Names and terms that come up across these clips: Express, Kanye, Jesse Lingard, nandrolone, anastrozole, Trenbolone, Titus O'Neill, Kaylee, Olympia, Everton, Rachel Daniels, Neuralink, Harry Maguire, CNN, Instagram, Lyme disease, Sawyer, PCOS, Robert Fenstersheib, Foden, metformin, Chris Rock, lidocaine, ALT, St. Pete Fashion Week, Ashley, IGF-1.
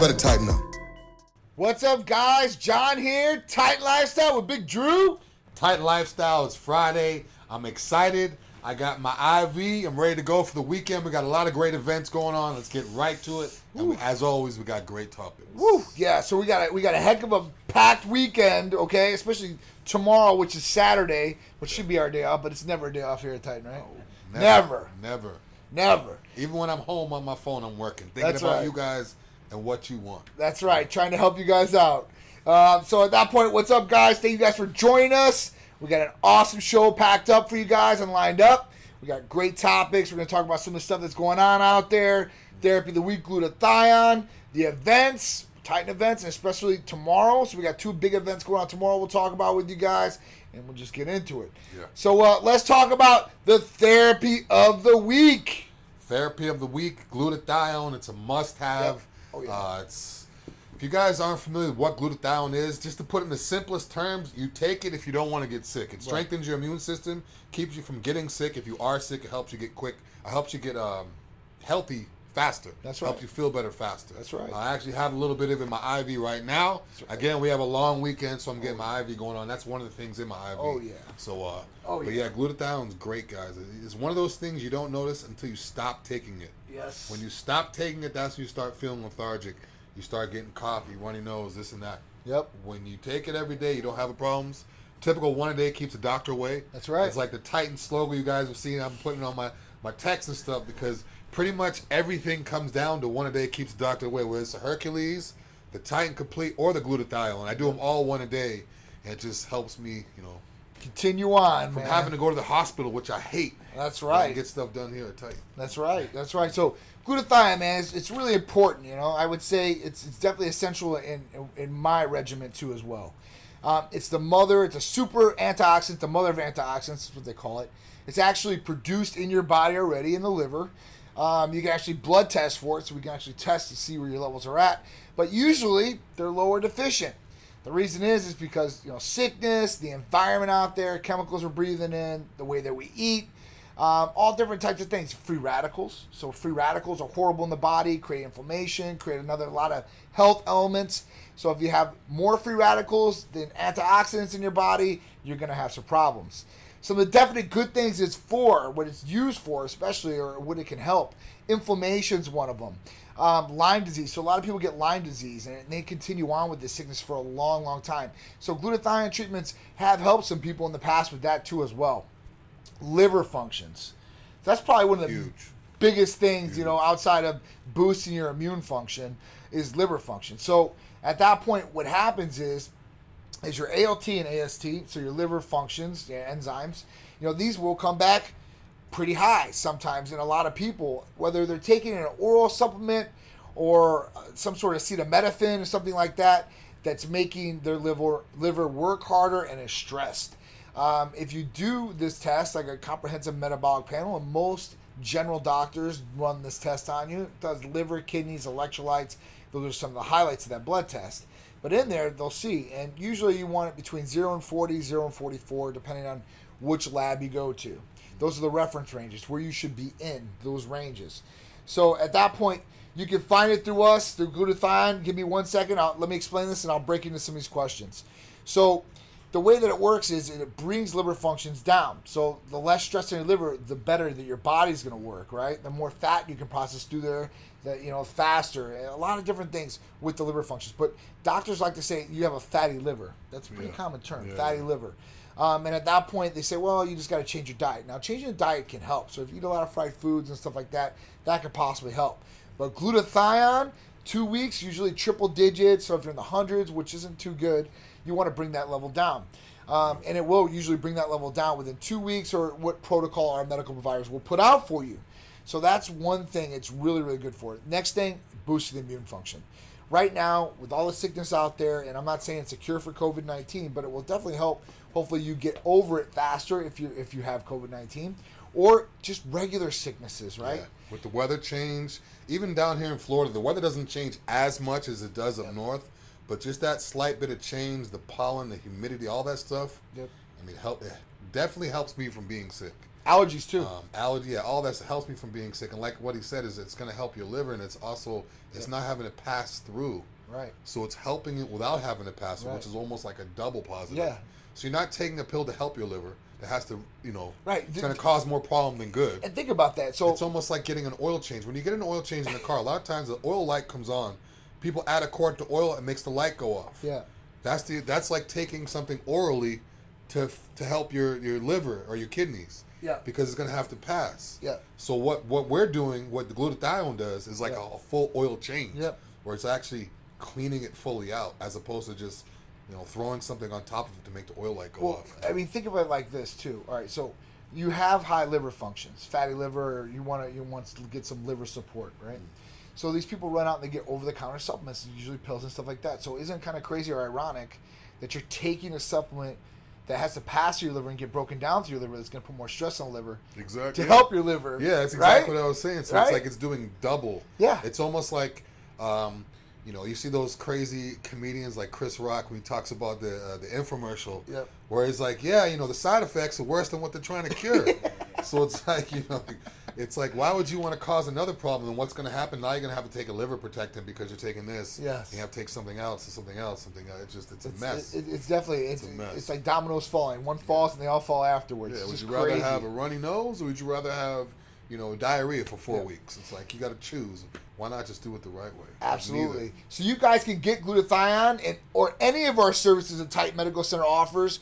better tighten up. What's up, guys? John here, Tight Lifestyle with Big Drew. Tight Lifestyle, it's Friday. I'm excited. I got my IV. I'm ready to go for the weekend. We got a lot of great events going on. Let's get right to it. And as always, we got great topics. Woo. Yeah, so we got a heck of a packed weekend, okay? Especially tomorrow, which is Saturday, which should be our day off, but it's never a day off here at Titan, right? No, never. Even when I'm home on my phone, I'm working. Thinking about you guys and what you want. That's right. Trying to help you guys out. So at that point, what's up, guys? Thank you guys for joining us. We got an awesome show packed up for you guys and lined up. We got great topics. We're going to talk about some of the stuff that's going on out there. Therapy of the Week, Glutathione, the events, Titan events, and especially tomorrow. So we got two big events going on tomorrow we'll talk about with you guys, and we'll just get into it. Yeah. So let's talk about the Therapy of the Week. Therapy of the Week, glutathione. It's a must-have. Yep. Oh, yeah. If you guys aren't familiar with what glutathione is, just to put it in the simplest terms, you take it if you don't want to get sick. It strengthens your immune system, keeps you from getting sick. If you are sick, it helps you get healthy faster. That's right. Helps you feel better faster. That's right. I actually have a little bit of it in my IV right now. Right. Again, we have a long weekend, so I'm getting my IV going on. That's one of the things in my IV. Oh, yeah. So, glutathione's great, guys. It's one of those things you don't notice until you stop taking it. Yes. When you stop taking it, that's when you start feeling lethargic. You start getting coffee, runny nose, this and that. Yep. When you take it every day, you don't have the problems. Typical one a day keeps the doctor away. That's right. It's like the Titan slogan you guys have seen. I'm putting it on my text and stuff because pretty much everything comes down to one a day keeps the doctor away, whether it's the Hercules, the Titan Complete, or the glutathione. I do them all one a day, and it just helps me, continue on from having to go to the hospital, which I hate. That's right. And get stuff done here at Titan. That's right. So glutathione, man, it's really important. I would say it's definitely essential in my regimen too as well. It's a super antioxidant, the mother of antioxidants is what they call it. It's actually produced in your body already in the liver. You can actually blood test for it, so we can actually test to see where your levels are at. But usually they're low or deficient. The reason is because sickness, the environment out there, chemicals we're breathing in, the way that we eat, all different types of things. Free radicals. So free radicals are horrible in the body, create inflammation, create a lot of health elements. So if you have more free radicals than antioxidants in your body, you're going to have some problems. Some of the definite good things it's for, what it's used for especially, or what it can help. Inflammation's one of them. Lyme disease. So a lot of people get Lyme disease, and they continue on with this sickness for a long, long time. So glutathione treatments have helped some people in the past with that too as well. Liver functions. That's probably one of the biggest things, outside of boosting your immune function is liver function. So at that point, what happens is your ALT and AST, so your liver functions, your enzymes, these will come back pretty high sometimes in a lot of people, whether they're taking an oral supplement or some sort of acetaminophen or something like that that's making their liver work harder and is stressed. If you do this test, like a comprehensive metabolic panel, and most general doctors run this test on you, it does liver, kidneys, electrolytes. Those are some of the highlights of that blood test. But in there, they'll see. And usually you want it between 0 and 40, 0 and 44, depending on which lab you go to. Those are the reference ranges where you should be in those ranges. So at that point, you can find it through us, through glutathione. Give me 1 second. Let me explain this, and I'll break into some of these questions. So the way that it works is it brings liver functions down. So the less stress in your liver, the better that your body's going to work, right? The more fat you can process through there, faster. A lot of different things with the liver functions. But doctors like to say you have a fatty liver. That's a pretty common term, fatty liver. And at that point, they say, well, you just got to change your diet. Now, changing the diet can help. So if you eat a lot of fried foods and stuff like that, that could possibly help. But glutathione, 2 weeks, usually triple digits. So if you're in the hundreds, which isn't too good, you want to bring that level down. And it will usually bring that level down within 2 weeks or what protocol our medical providers will put out for you. So that's one thing it's really, really good for. Next thing, boosting the immune function. Right now, with all the sickness out there, and I'm not saying it's a cure for COVID-19, but it will definitely help. Hopefully you get over it faster if you have COVID-19 or just regular sicknesses, right? Yeah. With the weather change, even down here in Florida, the weather doesn't change as much as it does up north. But just that slight bit of change, the pollen, the humidity, all that stuff, it definitely helps me from being sick. Allergies too. Allergy, yeah, all that helps me from being sick. And like what he said, is it's going to help your liver, and it's also it's not having to pass through. Right. So it's helping it without having to pass through, which is almost like a double positive. Yeah. So you're not taking a pill to help your liver that has to, you know, it's going to cause more problem than good. And think about that. So it's almost like getting an oil change. When you get an oil change in the car, a lot of times the oil light comes on. People add a quart to oil, it makes the light go off. Yeah. That's like taking something orally to help your liver or your kidneys. Yeah. Because it's going to have to pass. Yeah. So what we're doing, what the glutathione does, is like a full oil change. Yep. Where it's actually cleaning it fully out, as opposed to just, you know, throwing something on top of it to make the oil light go off. I mean, think of it like this too. All right, so you have high liver functions, fatty liver. You want to get some liver support, right? Mm. So these people run out and they get over-the-counter supplements, usually pills and stuff like that. So isn't it kind of crazy or ironic that you're taking a supplement that has to pass through your liver and get broken down through your liver, that's going to put more stress on the liver to help your liver? Yeah, that's exactly what I was saying. So it's like it's doing double. Yeah. It's almost like, you know, you see those crazy comedians like Chris Rock when he talks about the infomercial where he's like, yeah, you know, the side effects are worse than what they're trying to cure. So it's like, you know, it's like, why would you want to cause another problem? And what's going to happen? Now you're going to have to take a liver protectant because you're taking this. Yes. You have to take something else and something else. It's a mess. It's definitely a mess. It's like dominoes falling. One falls and they all fall afterwards. Yeah, would you rather have a runny nose, or would you rather have, you know, diarrhea for 4 weeks? It's like, you got to choose. Why not just do it the right way? Absolutely. So you guys can get glutathione or any of our services that Tight Medical Center offers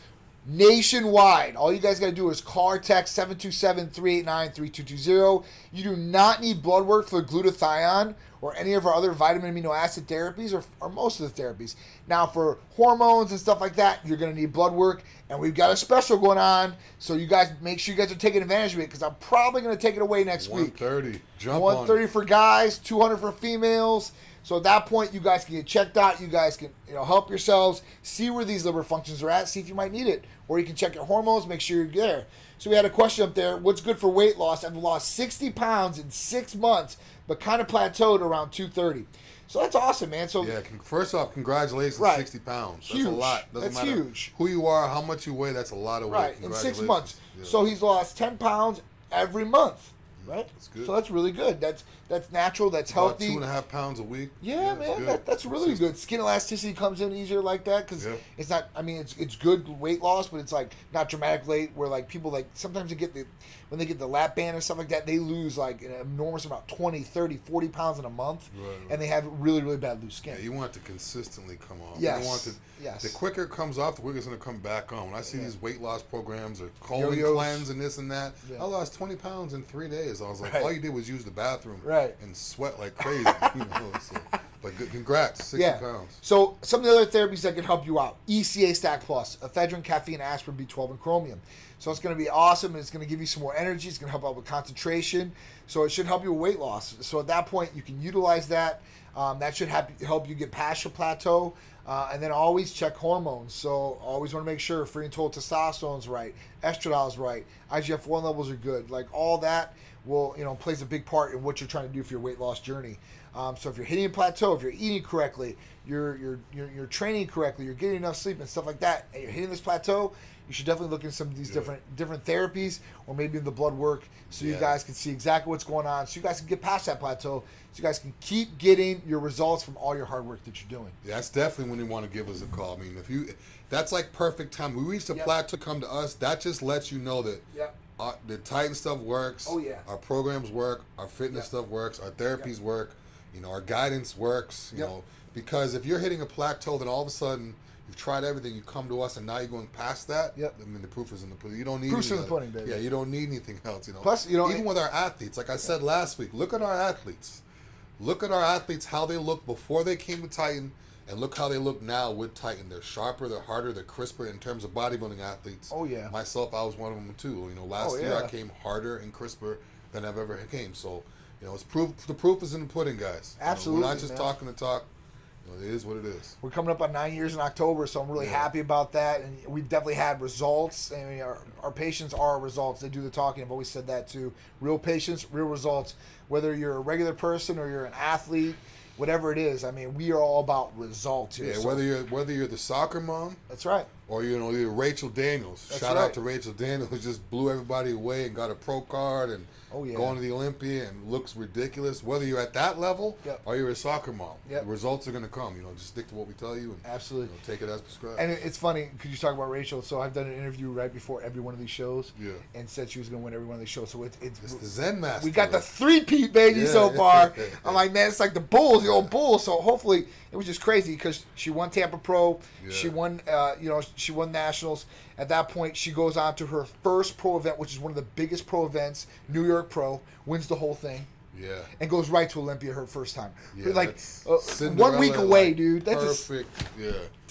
nationwide. All you guys got to do is call or text 727-389-3220. You do not need blood work for glutathione or any of our other vitamin amino acid therapies, or most of the therapies. Now, for hormones and stuff like that, you're going to need blood work, and we've got a special going on, so you guys make sure you guys are taking advantage of it, because I'm probably going to take it away next week. $130. Jump on it. $130 for guys, $200 for females. So at that point, you guys can get checked out. You guys can, you know, help yourselves, see where these liver functions are at, see if you might need it. Or you can check your hormones, make sure you're there. So we had a question up there. What's good for weight loss? I've lost 60 pounds in 6 months, but kind of plateaued around 230. So that's awesome, man. So yeah, first off, congratulations, 60 pounds. Huge. That's a lot. That's matter huge. Who you are, how much you weigh, that's a lot of weight. Right, in 6 months. Yeah. So he's lost 10 pounds every month. Right, that's good. So that's really good. That's natural. That's about healthy. 2.5 pounds a week. Yeah, man, that's really good. Skin elasticity comes in easier like that, because it's not. I mean, it's good weight loss, but it's like not dramatic weight. Where like people like sometimes they get when they get the lap band and stuff like that, they lose like an enormous amount, 20, 30, 40 pounds in a month, and they have really, really bad loose skin. Yeah, you want it to consistently come off. Yes. You don't want it to, the quicker it comes off, the quicker it's going to come back on. When I see these weight loss programs or colon cleanse and this and that, I lost 20 pounds in 3 days. I was like, all you did was use the bathroom and sweat like crazy. You know, so. But congrats, 60 pounds. So some of the other therapies that can help you out: ECA Stack Plus, ephedrine, caffeine, aspirin, B12, and chromium. So it's going to be awesome, and it's going to give you some more energy. It's going to help out with concentration. So it should help you with weight loss. So at that point, you can utilize that. That should help you get past your plateau. And then always check hormones. So always want to make sure free and total testosterone's right, estradiol's right, IGF-1 levels are good. Like all that will, you know, plays a big part in what you're trying to do for your weight loss journey. So if you're hitting a plateau, if you're eating correctly, you're training correctly, you're getting enough sleep and stuff like that, and you're hitting this plateau, you should definitely look at some of these different therapies, or maybe the blood work, so you guys can see exactly what's going on, so you guys can get past that plateau, so you guys can keep getting your results from all your hard work that you're doing. Yeah, that's definitely when you want to give us a call. I mean, that's like perfect time. We reached a plateau, come to us. That just lets you know that the Titan stuff works. Oh yeah. Our programs work. Our fitness stuff works. Our therapies work. You know, our guidance works. You know, because if you're hitting a plateau, then all of a sudden, you've tried everything, you come to us, and now you're going past that. Yep. I mean, the proof is in the pudding. You don't need proof's in the pudding, baby. Yeah, you don't need anything else, you know. Plus, you know, even with our athletes, like I said last week, look at our athletes. Look at our athletes, how they looked before they came to Titan, and look how they look now with Titan. They're sharper, they're harder, they're crisper in terms of bodybuilding athletes. Oh, yeah. Myself, I was one of them, too. You know, last year I came harder and crisper than I've ever came. So, you know, it's proof. The proof is in the pudding, guys. Absolutely, you know, we're not just talking the talk. It is what it is. We're coming up on 9 years in October, so I'm really happy about that. And we've definitely had results. I mean, our patients are our results. They do the talking. I've always said that too. Real patients, real results. Whether you're a regular person or you're an athlete, whatever it is, I mean, we are all about results here. Yeah, so whether you're the soccer mom. That's right. Or, you know, either Rachel Daniels. That's Shout right. out to Rachel Daniels, who just blew everybody away and got a pro card and going to the Olympia and looks ridiculous. Whether you're at that level or you're a soccer mom, the results are going to come. You know, just stick to what we tell you and absolutely you know, take it as prescribed. And it's funny because you talk about Rachel. So I've done an interview right before every one of these shows and said she was going to win every one of these shows. So it's the Zen Master. We got the three-peat baby so far. I'm like, man, it's like the Bulls, the old Bulls. So hopefully it was just crazy because she won Tampa Pro. Yeah. She won, you know, she won nationals. At that point, she goes on to her first pro event, which is one of the biggest pro events, New York Pro, wins the whole thing. Yeah. And goes right to Olympia her first time. Yeah, like, 1 week away, like, dude. That's perfect.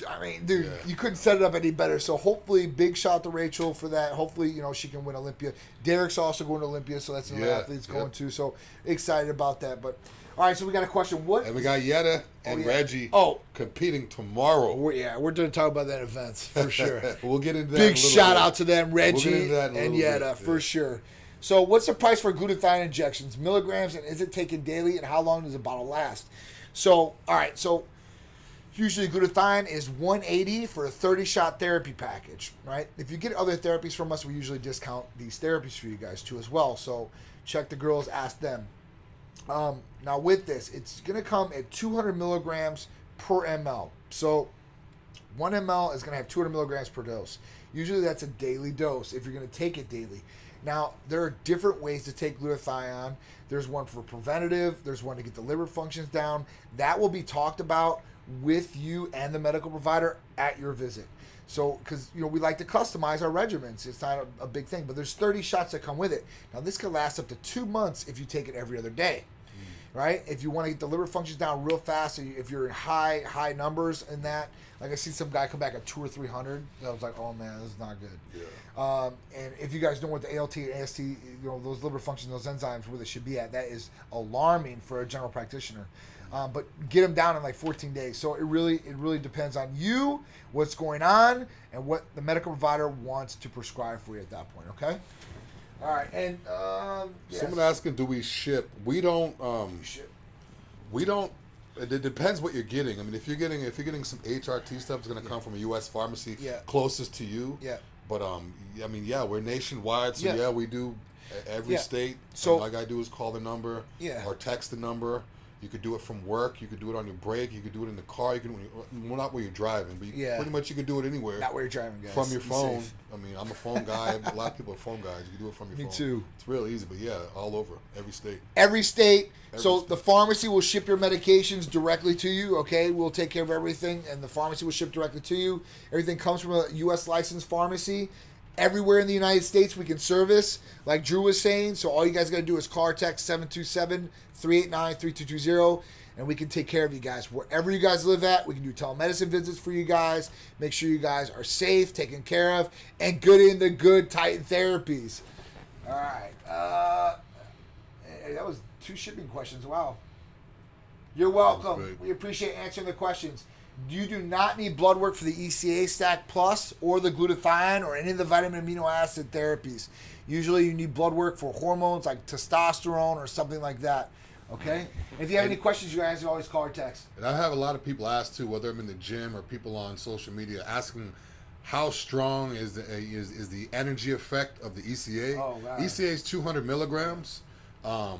I mean, dude, you couldn't set it up any better. So hopefully, big shout to Rachel for that. Hopefully, you know, she can win Olympia. Derek's also going to Olympia, so that's another athlete that's going to. So excited about that. But, all right, so we got a question. And we got Yetta and Reggie competing tomorrow. We're going to talk about that event for sure. We'll get into that. Big shout out to them, Reggie and Yetta, for sure. So what's the price for glutathione injections, milligrams, and is it taken daily, and how long does a bottle last? So, all right, so usually glutathione is $180 for a 30-shot therapy package, right? If you get other therapies from us, we usually discount these therapies for you guys, too, as well. So check the girls, ask them. Now, with this, it's going to come at 200 milligrams per ml. So 1 ml is going to have 200 milligrams per dose. Usually that's a daily dose if you're going to take it daily. Now, there are different ways to take glutathione. There's one for preventative. There's one to get the liver functions down. That will be talked about with you and the medical provider at your visit. So, because, you know, we like to customize our regimens. It's not a big thing, but there's 30 shots that come with it. Now, this could last up to 2 months if you take it every other day, right? If you want to get the liver functions down real fast, if you're in high numbers in that, like I see some guy come back at 200 or 300, and I was like, oh man, this is not good. And if you guys know what the ALT and AST, you know, those liver functions, those enzymes, where they should be at, that is alarming for a general practitioner. But get them down in like 14 days. So it really depends on you, what's going on, and what the medical provider wants to prescribe for you at that point, okay? All right, and someone asking, do we ship? We don't. We don't. It depends what you're getting. I mean, if you're getting some HRT stuff, it's going to come from a U.S. pharmacy closest to you. Yeah. But I mean, we're nationwide, so we do every state. So all I gotta do is call the number or text the number. You could do it from work. You could do it on your break. You could do it in the car. You can, well, not where you're driving, but pretty much you could do it anywhere. Not where you're driving, guys. From your phone. I mean, I'm a phone guy. A lot of people are phone guys. You can do it from your phone. Me too. It's real easy, but all over. Every state. The pharmacy will ship your medications directly to you, okay? We'll take care of everything, and the pharmacy will ship directly to you. Everything comes from a U.S. licensed pharmacy. Everywhere in the United States we can service, like Drew was saying. So all you guys got to do is call or text 727-389-3220, and we can take care of you guys. Wherever you guys live at, we can do telemedicine visits for you guys. Make sure you guys are safe, taken care of, and good in the good Titan therapies. All right. That was 2 shipping questions. Wow. You're welcome. We appreciate answering the questions. You do not need blood work for the ECA stack plus or the glutathione or any of the vitamin amino acid therapies. Usually you need blood work for hormones like testosterone or something like that. Okay? If you have any questions, you guys always call or text. And I have a lot of people ask too, whether I'm in the gym or people on social media asking how strong is the energy effect of the ECA. Oh, wow. ECA is 200 milligrams. A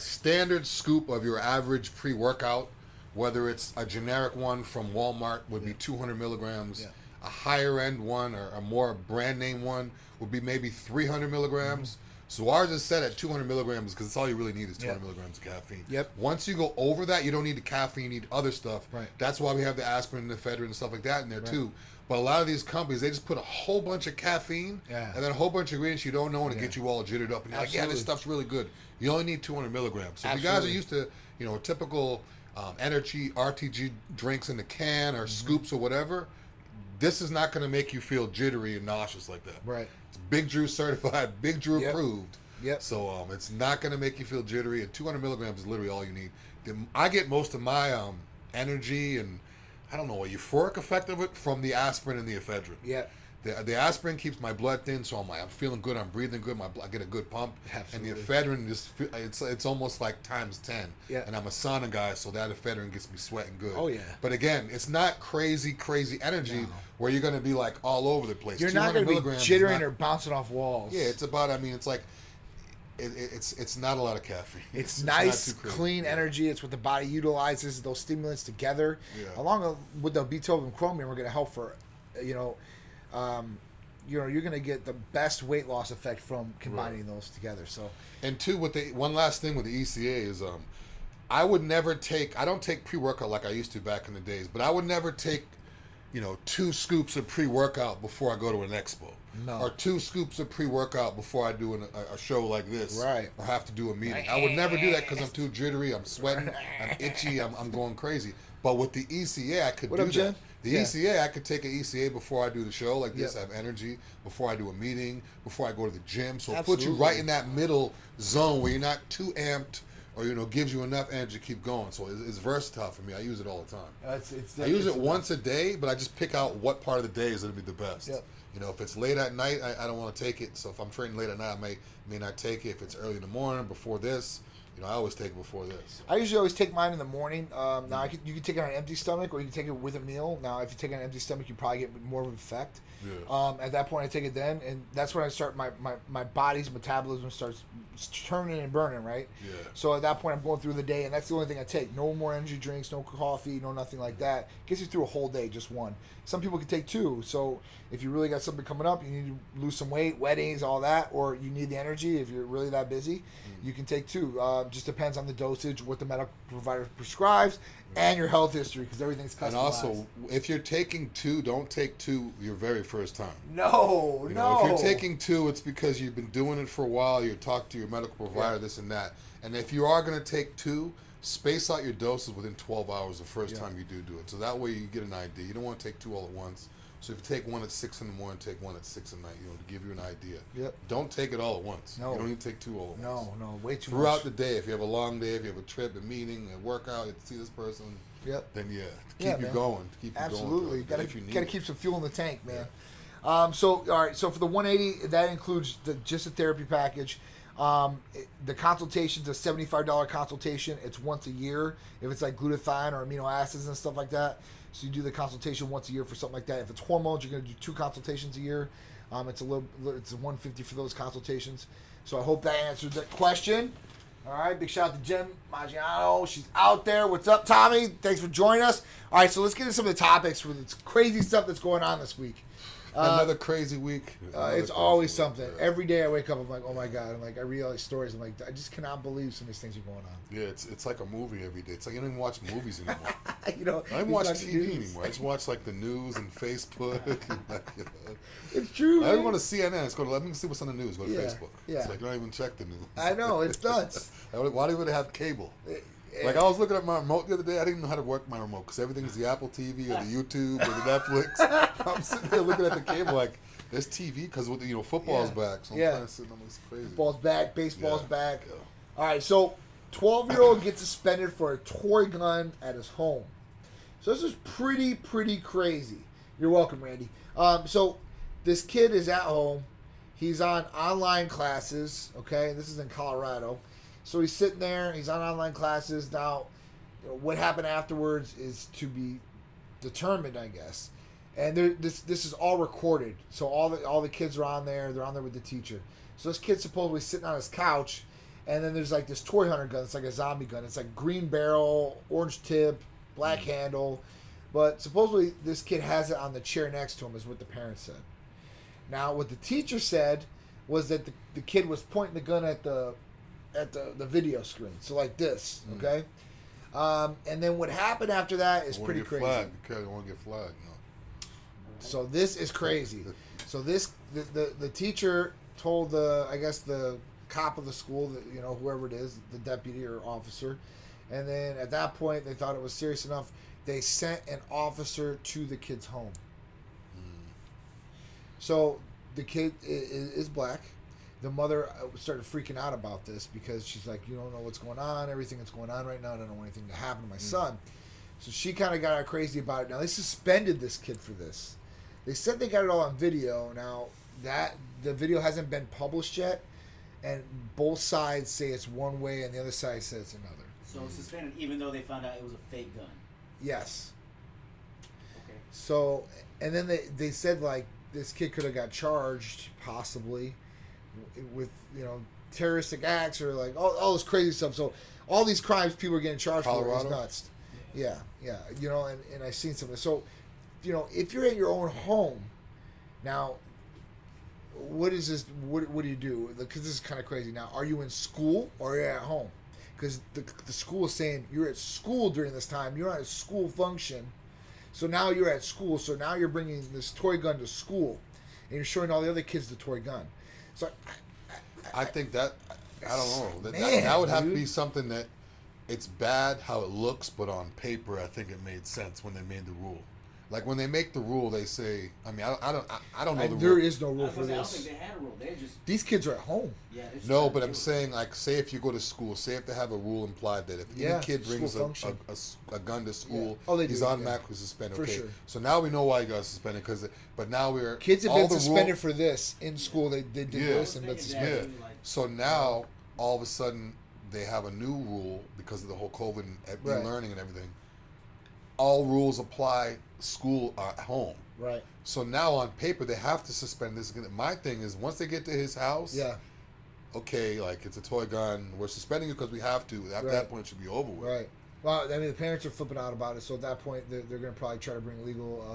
standard scoop of your average pre-workout, whether it's a generic one from Walmart, would be 200 milligrams. Yeah. A higher-end one or a more brand-name one would be maybe 300 milligrams. Mm-hmm. So ours is set at 200 milligrams because it's all you really need is 200 milligrams of caffeine. Yep. Once you go over that, you don't need the caffeine, you need other stuff. Right. That's why we have the aspirin and the ephedrine and stuff like that in there, too. But a lot of these companies, they just put a whole bunch of caffeine and then a whole bunch of ingredients you don't know and to get you all jittered up. And you're like, this stuff's really good. You only need 200 milligrams. So if you guys are used to, you know, a typical energy RTG drinks in the can or scoops or whatever, this is not going to make you feel jittery and nauseous like that. Right. It's Big Drew certified, Big Drew approved. Yep. So it's not going to make you feel jittery, and 200 milligrams is literally all you need. I get most of my energy and, I don't know, euphoric effect of it from the aspirin and the ephedrine. Yeah. The aspirin keeps my blood thin, so I'm feeling good, I'm breathing good, I get a good pump. Absolutely. And the ephedrine, it's almost like times 10. Yeah. And I'm a sauna guy, so that ephedrine gets me sweating good. Oh, yeah. But again, it's not crazy energy where you're going to be like all over the place. You're not going to be jittering or bouncing off walls. Yeah, it's about, it's like, it's not a lot of caffeine. It's nice, clean energy. It's what the body utilizes, those stimulants together. Yeah. Along with the B12 and chromium, we're going to help for, you're going to get the best weight loss effect from combining those together. So, and two, one last thing with the ECA is, I don't take pre-workout like I used to back in the days, but I would never take, 2 scoops of pre-workout before I go to an expo. No. Or 2 scoops of pre-workout before I do a show like this. Right. Or have to do a meeting. I would never do that because I'm too jittery, I'm sweating, I'm itchy, I'm going crazy. But with the ECA, I could do that. Jen? The ECA, I could take an ECA before I do the show like this. Yep. I have energy before I do a meeting, before I go to the gym. So it puts you right in that middle zone where you're not too amped or, gives you enough energy to keep going. So it's versatile for me. I use it all the time. I use it once a day, but I just pick out what part of the day is going to be the best. Yep. If it's late at night, I don't want to take it. So if I'm training late at night, I may not take it. If it's early in the morning, before this, I always take it before this. So. I usually always take mine in the morning. Now, you can take it on an empty stomach, or you can take it with a meal. Now, if you take it on an empty stomach, you probably get more of an effect. Yeah. At that point, I take it then, and that's when I start my body's metabolism starts turning and burning, right? Yeah. So at that point, I'm going through the day, and that's the only thing I take. No more energy drinks, no coffee, no nothing like that. Gets you through a whole day, just one. Some people can take 2. So if you really got something coming up, you need to lose some weight, weddings, all that, or you need the energy if you're really that busy, you can take 2. Just depends on the dosage, what the medical provider prescribes, and your health history, because everything's customized. And also, if you're taking 2, don't take 2 your very first time. No, no. If you're taking 2, it's because you've been doing it for a while, you talk to your medical provider, this and that. And if you are going to take 2, space out your doses within 12 hours the first time you do it. So that way you get an idea. You don't want to take 2 all at once. So if you take 1 at 6 in the morning, take 1 at 6 at night. To give you an idea. Yep. Don't take it all at once. No. You don't need to take 2 all at once. No, way too much. Throughout the day, if you have a long day, if you have a trip, a meeting, a workout, you have to see this person. Yep. Then keep you going. Absolutely. Gotta keep some fuel in the tank, man. Yeah. So for the 180, that includes just a therapy package. The consultation's a $75 consultation. It's once a year. If it's like glutathione or amino acids and stuff like that. So you do the consultation once a year for something like that. If it's hormones, you're going to do 2 consultations a year. It's $150 for those consultations. So I hope that answers that question. All right, big shout out to Jen Maggiano. She's out there. What's up, Tommy? Thanks for joining us. All right, so let's get into some of the topics for this crazy stuff that's going on this week. Another crazy week. It's always something. Yeah. Every day I wake up, I'm like, oh my God. I read all these stories. I just cannot believe some of these things are going on. Yeah, it's like a movie every day. It's like you don't even watch movies anymore. I don't even watch TV anymore. I just watch the news and Facebook. It's true. I don't want to CNN. Let me see what's on the news. Go to Facebook. Yeah. It's like you don't even check the news. I know. It's nuts. Why do you even have cable? I was looking at my remote the other day. I didn't know how to work my remote because everything's the Apple TV or the YouTube or the Netflix. I'm sitting there looking at the cable there's TV because, football's back. So I'm kind of sitting on this crazy. Football's back. Baseball's back. Yeah. All right, so 12-year-old gets suspended for a toy gun at his home. So this is pretty, pretty crazy. You're welcome, Randy. So this kid is at home. He's on online classes, okay? This is in Colorado. So he's sitting there. He's on online classes. Now, what happened afterwards is to be determined, I guess. And this is all recorded. So all the kids are on there. They're on there with the teacher. So this kid's supposedly sitting on his couch, and then there's this toy hunter gun. It's like a zombie gun. It's like green barrel, orange tip, black handle. But supposedly this kid has it on the chair next to him is what the parents said. Now, what the teacher said was that the kid was pointing the gun at the video screen, so like this, okay? And then what happened after that is pretty crazy. Because I want to get flagged, no. So this is crazy. So the teacher told the cop of the school, that whoever it is, the deputy or officer, and then at that point they thought it was serious enough. They sent an officer to the kid's home. So the kid is black. The mother started freaking out about this because she's like, you don't know what's going on, everything that's going on right now, I don't want anything to happen to my son. So she kind of got out crazy about it. Now, they suspended this kid for this. They said they got it all on video. Now, that the video hasn't been published yet, and both sides say it's one way and the other side says another. So it's suspended even though they found out it was a fake gun. Yes. Okay. So, and then they said, like, this kid could have got charged, possibly, with, you know, terroristic acts or, like, all this crazy stuff. So all these crimes people are getting charged for is nuts. Yeah. You know, and I've seen something. So, you know, if you're in your own home, now, what is this? What do you do? Because this is kind of crazy. Now, are you in school or are you at home? Because the school is saying you're at school during this time. You're not at school function. So now you're at school. So now you're bringing this toy gun to school, and you're showing all the other kids the toy gun. So I think that, I don't know. That would have to be something that it's bad how it looks, but on paper, I think it made sense when they made the rule. Like, when they make the rule, they say, I don't know the rule. There is no rule for this. I don't think they had a rule. These kids are at home. Yeah. No, but I'm saying, like, say if you go to school, say if they have a rule implied that if any kid brings a gun to school, he's automatically suspended. For sure. So now we know why he got suspended. But now we're... Kids have been suspended for this in school. They did this and been suspended. Yeah. So now, all of a sudden, they have a new rule because of the whole COVID and learning and everything. All rules apply school at home. Right. So now on paper, they have to suspend this. My thing is, once they get to his house, okay, like, it's a toy gun. We're suspending it because we have to. At that point, it should be over with. Right. Well, I mean, the parents are flipping out about it. So at that point, they're going to probably try to bring legal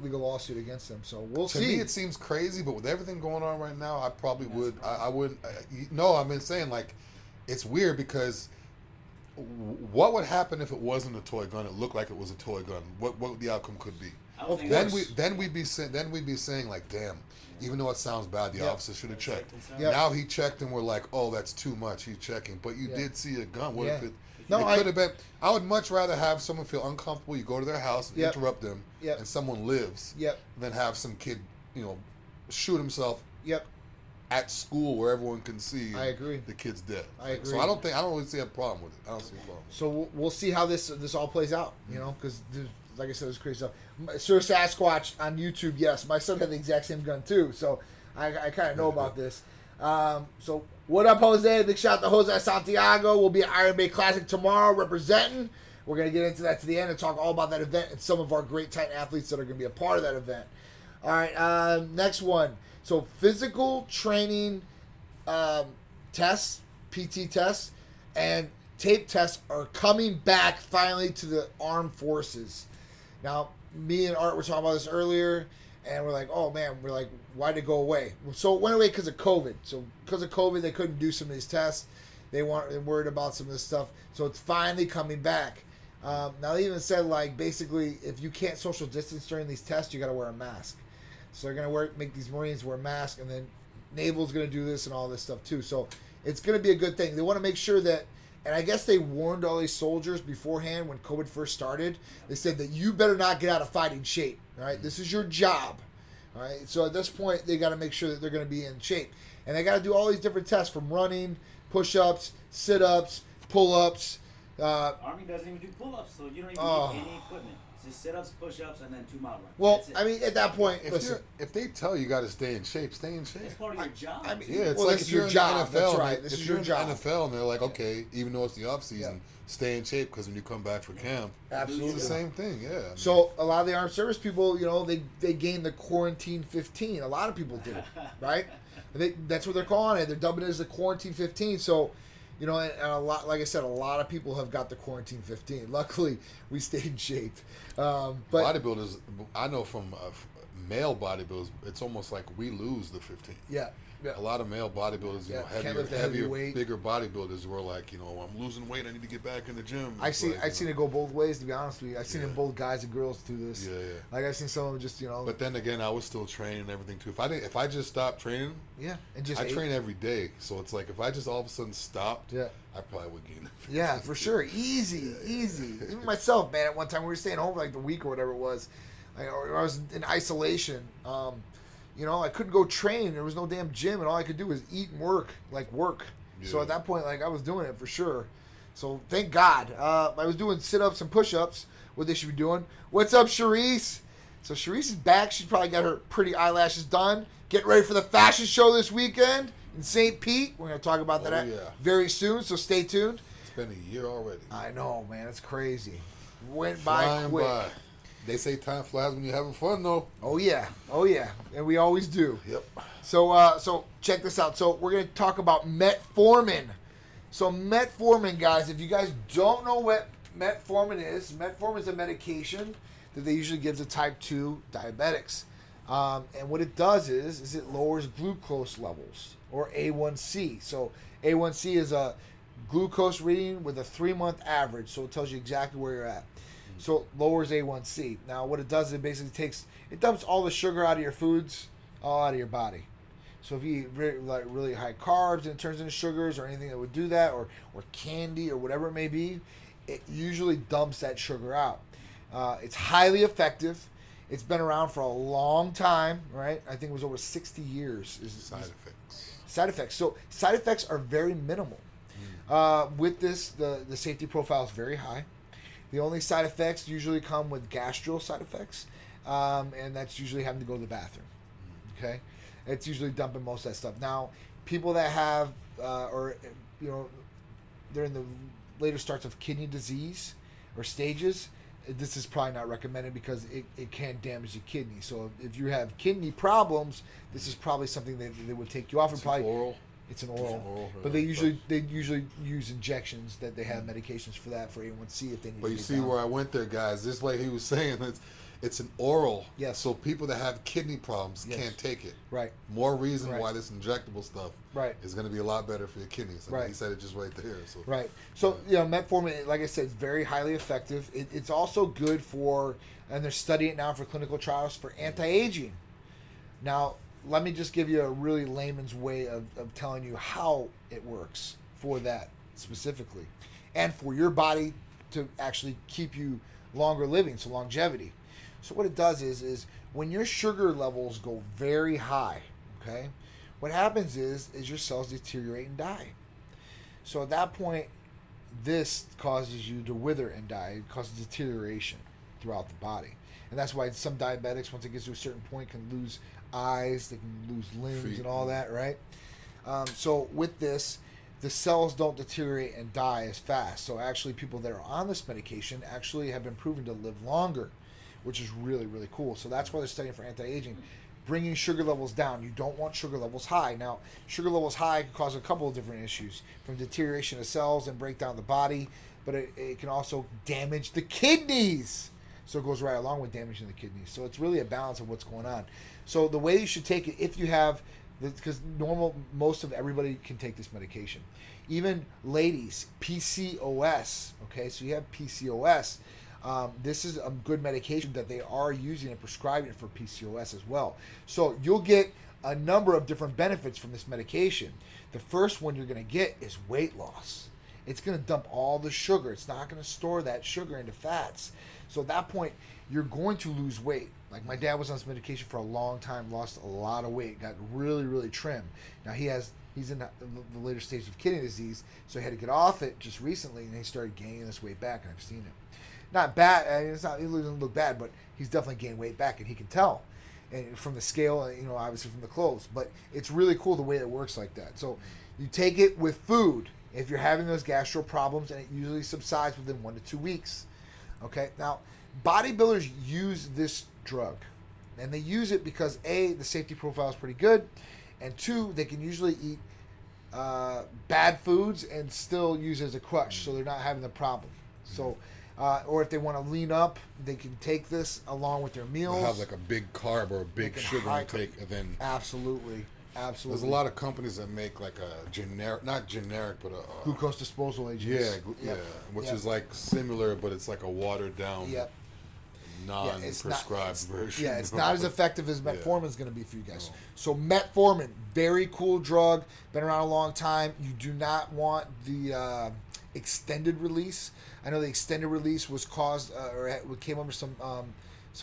lawsuit against them. So we'll see. To me, it seems crazy, but with everything going on right now, I probably would. I wouldn't. No, I've been saying, like, it's weird because... What would happen if it wasn't a toy gun? It looked like it was a toy gun. What the outcome could be? Then we'd be saying like, damn. Yeah. Even though it sounds bad, the officer should have checked. Now he checked and we're like, oh, that's too much. He's checking, but you did see a gun. What if it? No, it could have been. I would much rather have someone feel uncomfortable. You go to their house and interrupt them, and someone lives, than have some kid, you know, shoot himself. Yep. At school, where everyone can see, I agree. The kid's dead. I agree. So I don't really see a problem with it. I don't see a problem. So we'll see how this all plays out, you know, because like I said, it's crazy stuff. Sir Sasquatch on YouTube, yes, my son had the exact same gun too, so I kind of know about this. So what up, Jose? Big shout out to Jose Santiago. We'll be at Iron Bay Classic tomorrow, representing. We're gonna get into that to the end and talk all about that event and some of our great Titan athletes that are gonna be a part of that event. All right, next one. So physical training tests, PT tests, and tape tests are coming back finally to the armed forces. Now, me and Art were talking about this earlier, and we're like, oh, man, why'd it go away? So it went away because of COVID. So because of COVID, they couldn't do some of these tests. They're worried about some of this stuff. So it's finally coming back. Now, they even said, like, basically, if you can't social distance during these tests, you got to wear a mask. So they're going to make these Marines wear masks, and then Naval's going to do this and all this stuff too. So it's going to be a good thing. They want to make sure that, and I guess they warned all these soldiers beforehand when COVID first started. They said that you better not get out of fighting shape. All right, this is your job. All right, so at this point, they got to make sure that they're going to be in shape, and they got to do all these different tests from running, push-ups, sit-ups, pull-ups. Army doesn't even do pull-ups, so you don't even need any equipment. Just sit-ups, push-ups, and then 2-mile run. Well, I mean, at that point, if they tell you got to stay in shape, stay in shape. It's part of your job. I mean, yeah, it's like if you're in the NFL. That's right. This is your job. If you're in the NFL, and they're like, okay, even though it's the off season, stay in shape because when you come back for camp, absolutely, it's the same thing. Yeah. I mean, so a lot of the armed service people, you know, they gained the quarantine 15. A lot of people did, right? That's what they're calling it. They're dubbing it as the quarantine 15. So. You know, and a lot, like I said, a lot of people have got the quarantine 15. Luckily, we stayed in shape. But bodybuilders, I know from male bodybuilders, it's almost like we lose the 15. Yeah. A lot of male bodybuilders, you know, heavier, bigger bodybuilders were like, you know, I'm losing weight. I need to get back in the gym. I've seen it go both ways, to be honest with you. I've seen it both guys and girls do this. Yeah, yeah. Like, I've seen some of them just, you know. But then again, I was still training and everything, too. If I just stopped training, train every day. So it's like if I just all of a sudden stopped, I probably would gain it. Yeah, for sure. Easy. Even myself, man, at one time, we were staying home for like the week or whatever it was. I was in isolation. You know, I couldn't go train. There was no damn gym, and all I could do was eat and work. Yeah. So at that point, like, I was doing it for sure. So thank God. I was doing sit-ups and push-ups, what they should be doing. What's up, Charisse? So Sharice is back. She's probably got her pretty eyelashes done. Get ready for the fashion show this weekend in St. Pete. We're going to talk about that very soon, so stay tuned. It's been a year already. I know, man. It's crazy. Went by quick. They say time flies when you're having fun, though. Oh, yeah. Oh, yeah. And we always do. Yep. So check this out. So we're going to talk about metformin. So metformin, guys, if you guys don't know what metformin is a medication that they usually give to type 2 diabetics. And what it does is it lowers glucose levels, or A1C. So A1C is a glucose reading with a 3-month average, so it tells you exactly where you're at. So it lowers A1C. Now what it does is it basically dumps all the sugar out of your foods, all out of your body. So if you eat really high carbs and it turns into sugars or anything that would do that, or candy or whatever it may be, it usually dumps that sugar out. It's highly effective. It's been around for a long time, right? I think it was over 60 years. Side effects. So side effects are very minimal. With this, the safety profile is very high. The only side effects usually come with gastro side effects, and that's usually having to go to the bathroom. Okay, it's usually dumping most of that stuff. Now, people that have they're in the later starts of kidney disease or stages, this is probably not recommended because it can damage your kidney. So if you have kidney problems, this is probably something that they would take you off. It's an oral. But they usually use injections that they have medications for that, for A1C if they need to. But you see where I went there, guys. This, like he was saying, it's an oral. Yes. So people that have kidney problems can't take it. Right. More reason why this injectable stuff is going to be a lot better for your kidneys. I mean, he said it just right there. So. Right. So, metformin, like I said, is very highly effective. It's also good for, and they're studying it now for clinical trials for anti-aging. Now, let me just give you a really layman's way of telling you how it works for that specifically. And for your body to actually keep you longer living, so longevity. So what it does is when your sugar levels go very high, okay, what happens is your cells deteriorate and die. So at that point, this causes you to wither and die. It causes deterioration throughout the body. And that's why some diabetics, once it gets to a certain point, can lose eyes, they can lose limbs and all that, right? So with this, the cells don't deteriorate and die as fast. So actually people that are on this medication actually have been proven to live longer, which is really, really cool. So that's why they're studying for anti-aging, bringing sugar levels down. You don't want sugar levels high. Now, sugar levels high can cause a couple of different issues, from deterioration of cells and break down the body, but it can also damage the kidneys. So it goes right along with damaging the kidneys. So it's really a balance of what's going on. So the way you should take it, if you have, because most of everybody can take this medication. Even ladies, PCOS, okay? So you have PCOS. This is a good medication that they are using and prescribing for PCOS as well. So you'll get a number of different benefits from this medication. The first one you're going to get is weight loss. It's going to dump all the sugar. It's not going to store that sugar into fats. So at that point, you're going to lose weight. Like my dad was on this medication for a long time, lost a lot of weight, got really, really trim. Now he's in the later stage of kidney disease, so he had to get off it just recently, and he started gaining this weight back, and I've seen it. Not bad. I mean, it doesn't look bad, but he's definitely gained weight back, and he can tell. And from the scale, obviously from the clothes. But it's really cool the way it works like that. So you take it with food if you're having those gastro problems, and it usually subsides within 1 to 2 weeks. Okay, now bodybuilders use this drug, and they use it because A, the safety profile is pretty good, and 2, they can usually eat bad foods and still use it as a crutch, so they're not having the problem. So, or if they want to lean up, they can take this along with their meals. They'll have like a big carb or a big sugar intake, and then absolutely. There's a lot of companies that make like a not generic, but a glucose disposal agents. Which is like similar, but it's like a watered down, non-prescribed version. Yeah, it's not as effective as metformin is going to be for you guys. No. So metformin, very cool drug, been around a long time. You do not want the extended release. I know the extended release was caused or came under some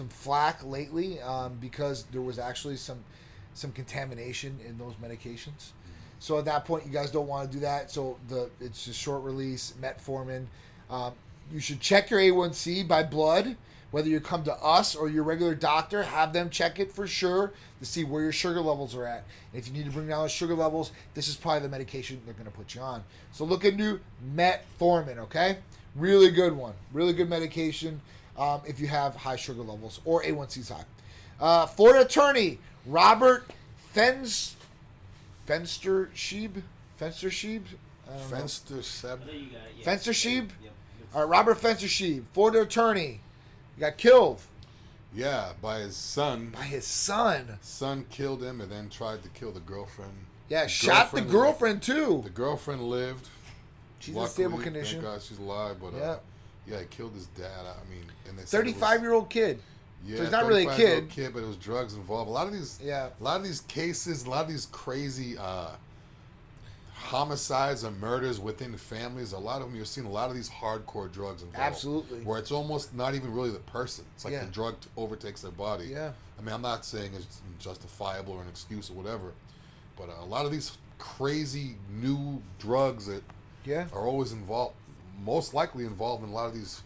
flack lately because there was actually some contamination in those medications. So at that point, you guys don't want to do that. So it's just short release metformin. You should check your A1C by blood, whether you come to us or your regular doctor, have them check it for sure to see where your sugar levels are at. And if you need to bring down those sugar levels, this is probably the medication they're going to put you on. So look into metformin, okay? Really good one. Really good medication if you have high sugar levels or A1C's high. Florida attorney Robert Fenstersheib? Yep. All right, Robert Fenstersheib, Florida attorney. He got killed. Yeah, by his son. By his son. Son killed him and then tried to kill the girlfriend. Yeah, shot the girlfriend too. The girlfriend lived. She's in stable condition. Thank God she's alive. But yeah, he killed his dad. I mean, and they 35-year-old kid. Yeah, so he's not really a kid. But it was drugs involved. A lot of these crazy homicides and murders within families. A lot of them, you're seeing a lot of these hardcore drugs involved. Absolutely. Where it's almost not even really the person. It's like the drug overtakes their body. Yeah. I mean, I'm not saying it's justifiable or an excuse or whatever, but a lot of these crazy new drugs that are always involved, most likely involved in a lot of these.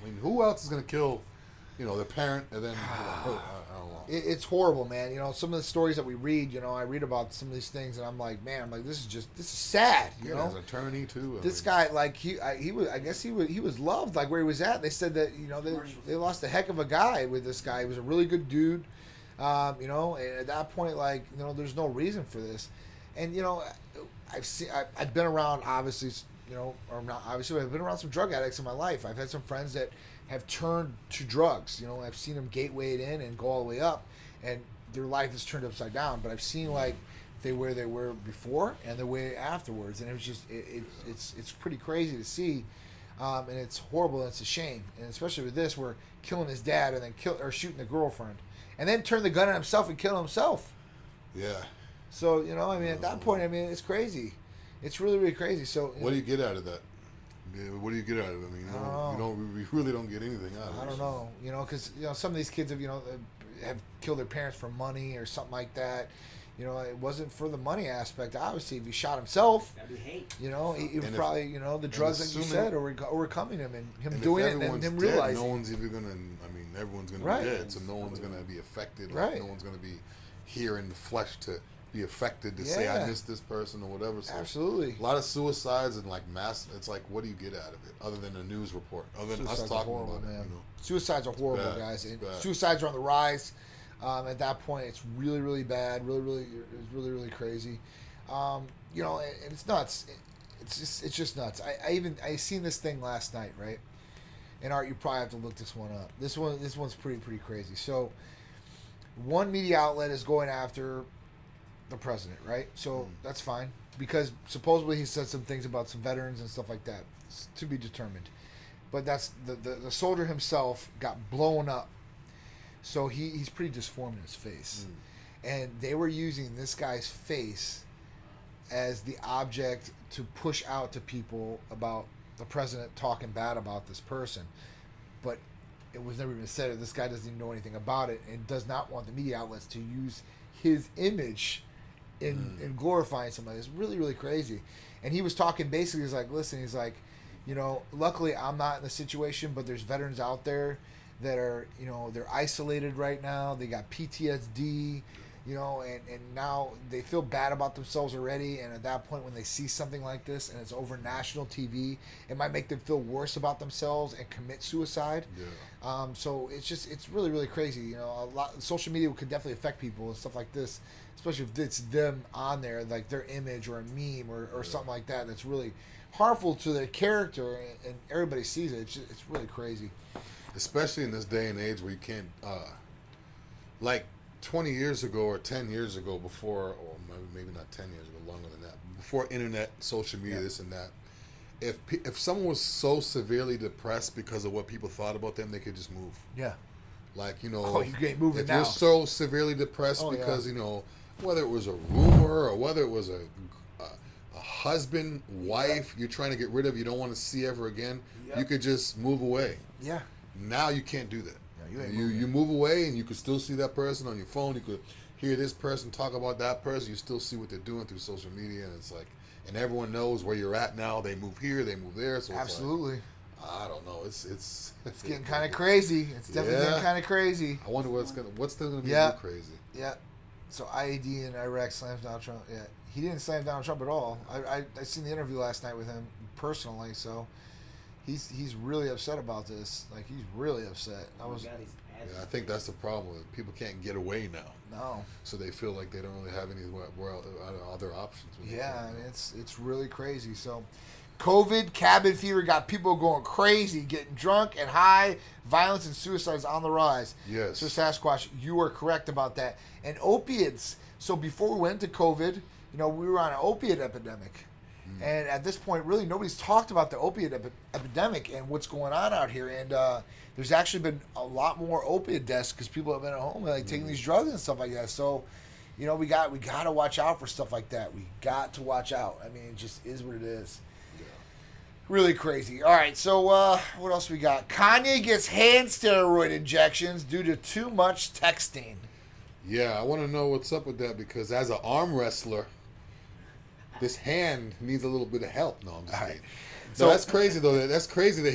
I mean, who else is going to kill? You know, the parent, and then I don't know. It's horrible, man. You know, some of the stories that we read. You know, I read about some of these things, and I'm like, this is sad. You know, his attorney too. This guy, I guess he was loved, like where he was at. They said that they lost a heck of a guy with this guy. He was a really good dude. You know, and at that point, there's no reason for this. And I've been around some drug addicts in my life. I've had some friends that have turned to drugs. You know, I've seen them gateway it in and go all the way up, and their life is turned upside down. But I've seen where they were before and the way afterwards, and it was just it's pretty crazy to see, and it's horrible and it's a shame, and especially with this, where killing his dad and then shooting the girlfriend, and then turn the gun on himself and kill himself. Yeah. So at that point, it's crazy. It's really, really crazy. So what do you get out of that? Yeah, what do you get out of it? I mean, we really don't get anything out of it. I don't know, because some of these kids have killed their parents for money or something like that. You know, it wasn't for the money aspect. Obviously, if he shot himself, that'd be hate. He was probably the drugs that you said or overcoming him and him doing it and him realizing no one's even gonna. I mean, everyone's gonna be dead, so no one's gonna be affected. Like, right. No one's gonna be here in the flesh to be affected to say I miss this person or whatever. So absolutely, a lot of suicides and mass. It's like, what do you get out of it other than a news report? Other than us talking about it, suicides are horrible, guys. And suicides are on the rise. At that point, it's really, really bad. Really, really, it's really, really crazy. And it's nuts. It's just nuts. I seen this thing last night, right? And Art, you probably have to look this one up. This one's pretty crazy. So, one media outlet is going after the president, right? So that's fine, because supposedly he said some things about some veterans and stuff like that. It's to be determined, but that's the soldier himself got blown up, so he's pretty disformed in his face, and they were using this guy's face as the object to push out to people about the president talking bad about this person, but it was never even said. This guy doesn't even know anything about it and does not want the media outlets to use his image in glorifying somebody. It's really, really crazy. And he was talking basically, he's like, listen, he's like, luckily I'm not in the situation, but there's veterans out there that are, they're isolated right now. They got PTSD, and now they feel bad about themselves already. And at that point, when they see something like this and it's over national TV, it might make them feel worse about themselves and commit suicide. Yeah. So it's really, really crazy. A lot social media could definitely affect people and stuff like this, especially if it's them on there, like their image or a meme or something like that. That's really harmful to their character, and everybody sees it. It's really crazy, especially in this day and age where you can't 20 years ago or 10 years ago before, or maybe not 10 years ago, longer than that, before internet, social media, this and that, if someone was so severely depressed because of what people thought about them, they could just move. Yeah. You can't move if now. You're so severely depressed because, whether it was a rumor or whether it was a husband, wife, you're trying to get rid of, you don't want to see ever again, you could just move away. Yeah. Now you can't do that. You move away and you can still see that person on your phone. You could hear this person talk about that person. You still see what they're doing through social media, and it's like, and everyone knows where you're at now. They move here, they move there. So absolutely, I don't know. It's getting kind of crazy. It's definitely getting kind of crazy. I wonder what's still gonna be crazy. Yeah. So IAD and Iraq slams Donald Trump. Yeah, he didn't slam Donald Trump at all. I seen the interview last night with him personally. So he's really upset about this. Like he's really upset. I think that's the problem. People can't get away now. No. So they feel like they don't really have any other options. Yeah, and it's really crazy. So COVID, cabin fever got people going crazy, getting drunk and high. Violence and suicides on the rise. Yes. So Sasquatch, you are correct about that. And opiates. So before we went to COVID, we were on an opiate epidemic. Mm. And at this point, really, nobody's talked about the opiate epidemic and what's going on out here. And there's actually been a lot more opiate deaths because people have been at home and taking these drugs and stuff like that. So, we got to watch out for stuff like that. We got to watch out. I mean, it just is what it is. Yeah. Really crazy. All right, so what else we got? Kanye gets hand steroid injections due to too much texting. Yeah, I want to know what's up with that because as an arm wrestler, this hand needs a little bit of help. No, I'm just kidding. So that's crazy though. That's crazy that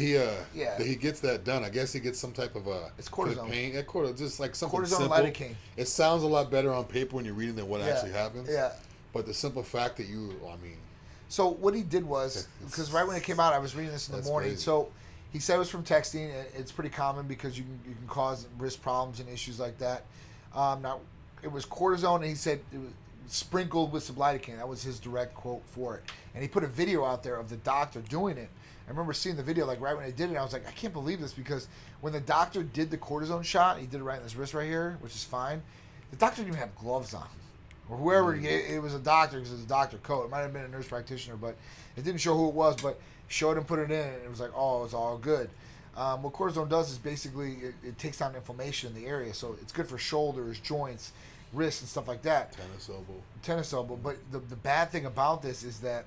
he gets that done. I guess he gets some type of it's cortisone pain. Just like something simple. Cortisone, lidocaine. It sounds a lot better on paper when you're reading than what actually happens. Yeah. But the simple fact that So what he did was because right when it came out, I was reading this in the morning. Crazy. So he said it was from texting. It's pretty common because you can cause wrist problems and issues like that. Now it was cortisone, and he said it was sprinkled with some lidocaine. That was his direct quote for it. And he put a video out there of the doctor doing it. I remember seeing the video like right when I did it. I was like, I can't believe this because when the doctor did the cortisone shot, he did it right in his wrist right here, which is fine. The doctor didn't even have gloves on. Or whoever, it was a doctor because it was a doctor coat. It might have been a nurse practitioner, but it didn't show who it was, but showed him, put it in, and it was like, oh, it's all good. What cortisone does is basically it takes down inflammation in the area. So it's good for shoulders, joints, wrists and stuff like that. Tennis elbow. But the bad thing about this is that,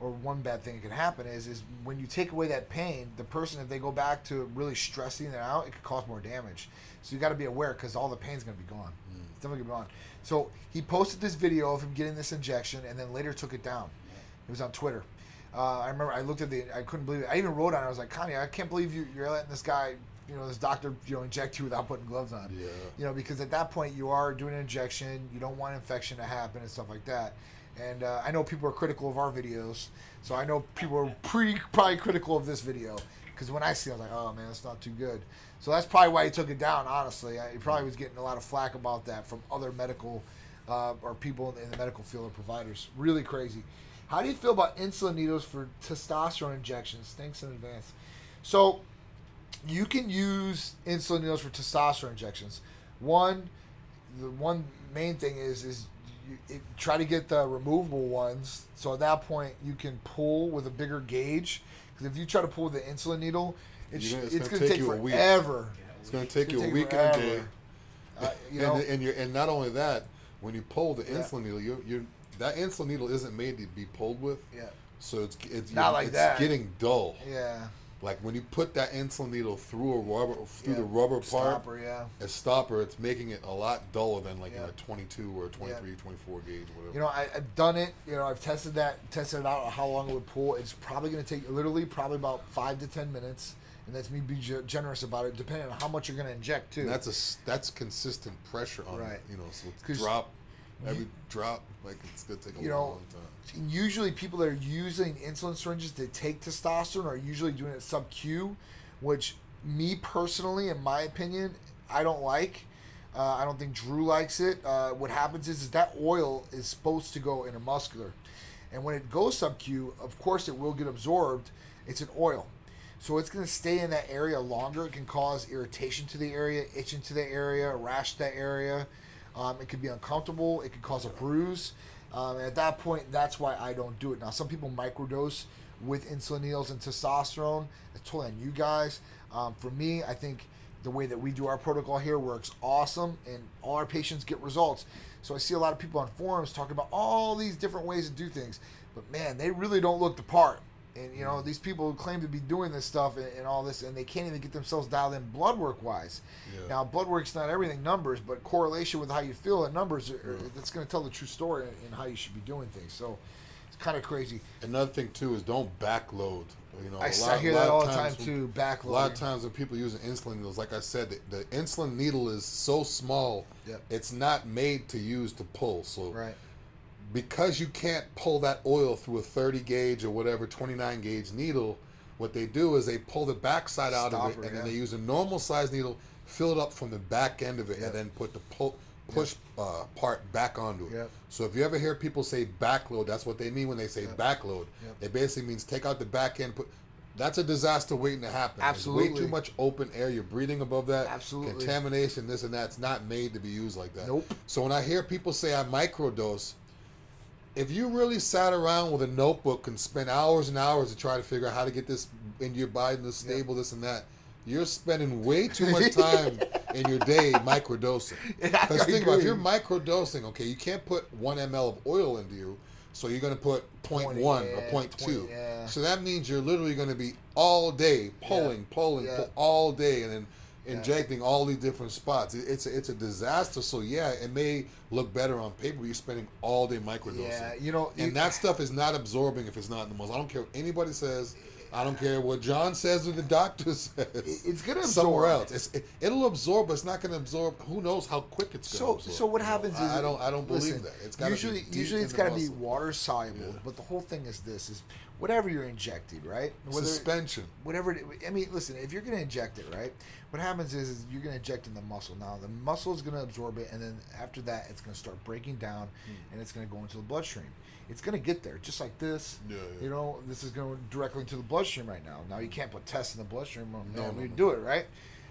or one bad thing that can happen is when you take away that pain, the person, if they go back to really stressing it out, it could cause more damage. So you got to be aware because all the pain's going to be gone. It's definitely going to be gone. So he posted this video of him getting this injection and then later took it down. It was on Twitter. I remember I looked at I couldn't believe it. I even wrote on it. I was like, Kanye, I can't believe you're letting this guy... this doctor, inject you without putting gloves on. Yeah. Because at that point you are doing an injection. You don't want infection to happen and stuff like that. And I know people are critical of our videos, so I know people are probably critical of this video because when I see it, I was like, oh man, that's not too good. So that's probably why he took it down. Honestly, he probably was getting a lot of flack about that from other medical or people in the medical field or providers. Really crazy. How do you feel about insulin needles for testosterone injections? Thanks in advance. So. You can use insulin needles for testosterone injections. The one main thing is try to get the removable ones. So at that point, you can pull with a bigger gauge. Because if you try to pull with the insulin needle, it's going to take you forever. It's going to take you a week and a day. And not only that, when you pull the insulin needle, that insulin needle isn't made to be pulled with. Yeah. So it's not like that. It's getting dull. Yeah. Like when you put that insulin needle through the rubber part, a stopper, it's making it a lot duller than in a 22 or a 23, 24 gauge, whatever. I've done it. I've tested it out how long it would pull. It's probably going to take literally about 5 to 10 minutes, and that's me being generous about it, depending on how much you're going to inject too. And that's consistent pressure on it, so it's drop. Every drop, it's going to take a long time. Usually people that are using insulin syringes to take testosterone are usually doing it sub-Q, which me personally, in my opinion, I don't like. I don't think Drew likes it. What happens is that oil is supposed to go intermuscular. And when it goes sub-Q, of course it will get absorbed. It's an oil. So it's going to stay in that area longer. It can cause irritation to the area, itching to the area, rash to that area. It could be uncomfortable. It could cause a bruise. And at that point, that's why I don't do it. Now, some people microdose with insulin needles and testosterone. That's totally on you guys. For me, I think the way that we do our protocol here works awesome, and all our patients get results. So I see a lot of people on forums talking about all these different ways to do things. But, man, they really don't look the part. And, these people who claim to be doing this stuff and all this, and they can't even get themselves dialed in blood work-wise. Yeah. Now, blood work's not everything, numbers, but correlation with how you feel and numbers, that's going to tell the true story and how you should be doing things. So it's kind of crazy. Another thing too is don't backload. You know, I hear that all the time too. Backload. A lot of times when people use insulin needles, like I said, the insulin needle is so small, yep. It's not made to use to pull. So right. Because you can't pull that oil through a 30 gauge or whatever 29 gauge needle, what they do is they pull the backside out of it, and then they use a normal size needle, fill it up from the back end of it, and then put the push part back onto it. Yep. So if you ever hear people say backload, that's what they mean when they say backload. Yep. It basically means take out the back end. That's a disaster waiting to happen. Absolutely. There's way too much open air. You're breathing above that. Absolutely. Contamination, this and that. It's not made to be used like that. Nope. So when I hear people say I microdose, if you really sat around with a notebook and spent hours and hours to try to figure out how to get this into your body, this stable, this and that, you're spending way too much time in your day microdosing. Because think about it, if you're microdosing, okay, you can't put 1 mL of oil into you, so you're going to put 0.1 or 0.2. Yeah. So that means you're literally going to be all day pulling all day, and then injecting all these different spots. It's a disaster. So yeah, it may look better on paper, but you're spending all day microdosing. Yeah, you know, and that stuff is not absorbing if it's not in the muscle. I don't care what anybody says. I don't care what John says or the doctor says. It's gonna absorb somewhere else. It'll absorb, but it's not gonna absorb. Who knows how quick it's gonna absorb? So what happens is I don't believe that. It's gotta usually it's gotta be water soluble. Yeah. But the whole thing is this: is whatever you're injecting, right? Suspension. Whatever. I mean, listen. If you're gonna inject it, right? What happens is you're gonna inject in the muscle. Now the muscle is gonna absorb it, and then after that, it's gonna start breaking down, and it's gonna go into the bloodstream. It's going to get there, just like this. Yeah. You know, this is going directly into the bloodstream right now. Now, you can't put tests in the bloodstream. Do it, right?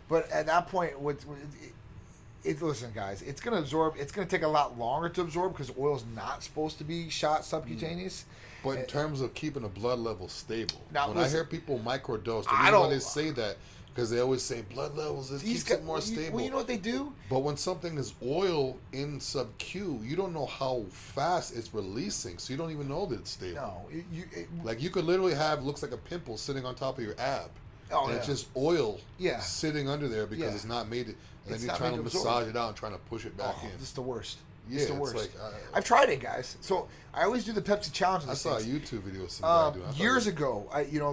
But at that point, listen, guys, it's going to absorb. It's going to take a lot longer to absorb because oil's not supposed to be shot subcutaneous. But in terms of keeping the blood level stable, now, when I hear people microdose, the reason why they say that, because they always say blood levels keeps it more stable. Well, you know what they do? But when something is oil in sub-Q, you don't know how fast it's releasing, so you don't even know that it's stable. No. Like you could literally have, looks like a pimple sitting on top of your ab. Oh, and it's just oil sitting under there because it's not made it. And then you're trying to massage it out and trying to push it back in. This is the worst. Yeah, it's the worst. It's like, I've tried it, guys. So I always do the Pepsi challenge. I saw a YouTube video of somebody doing it. Years ago,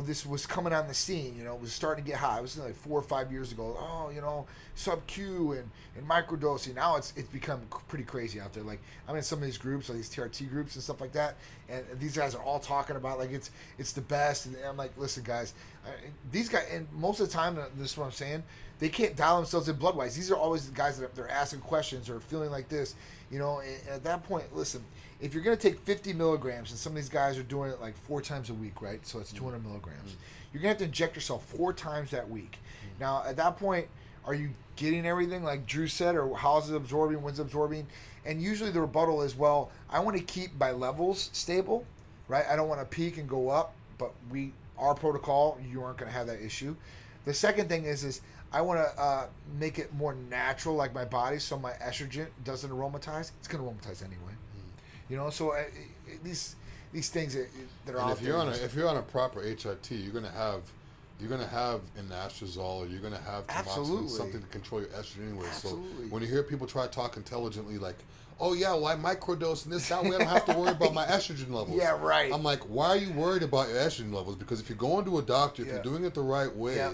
this was coming on the scene. You know, it was starting to get hot. It was like 4 or 5 years ago. Oh, you know, sub-Q and microdosing. Now it's become pretty crazy out there. Like, I'm in some of these groups, like these TRT groups and stuff like that, and these guys are all talking about, like, it's the best. And I'm like, listen, guys, these guys, and most of the time, this is what I'm saying, they can't dial themselves in blood-wise. These are always the guys that they're asking questions or feeling like this. You know, and at that point, listen, if you're going to take 50 milligrams, and some of these guys are doing it like 4 times a week, right? So it's 200 milligrams. Mm-hmm. You're going to have to inject yourself 4 times that week. Mm-hmm. Now, at that point, are you getting everything like Drew said, or how's it absorbing, when's it absorbing? And usually the rebuttal is, well, I want to keep my levels stable, right? I don't want to peak and go up, but our protocol, you aren't going to have that issue. The second thing is I want to make it more natural, like my body, so my estrogen doesn't aromatize. It's going to aromatize anyway, you know. So these things that are out there. If you're on a proper HRT, you're going to have an anastrozole. You're going to have tamoxifen, something to control your estrogen anyway. Absolutely. So when you hear people try to talk intelligently, like, oh yeah, well I microdose and this, that way I don't have to worry about my estrogen levels. Yeah, right. I'm like, why are you worried about your estrogen levels? Because if you're going to a doctor, if you're doing it the right way. Yeah.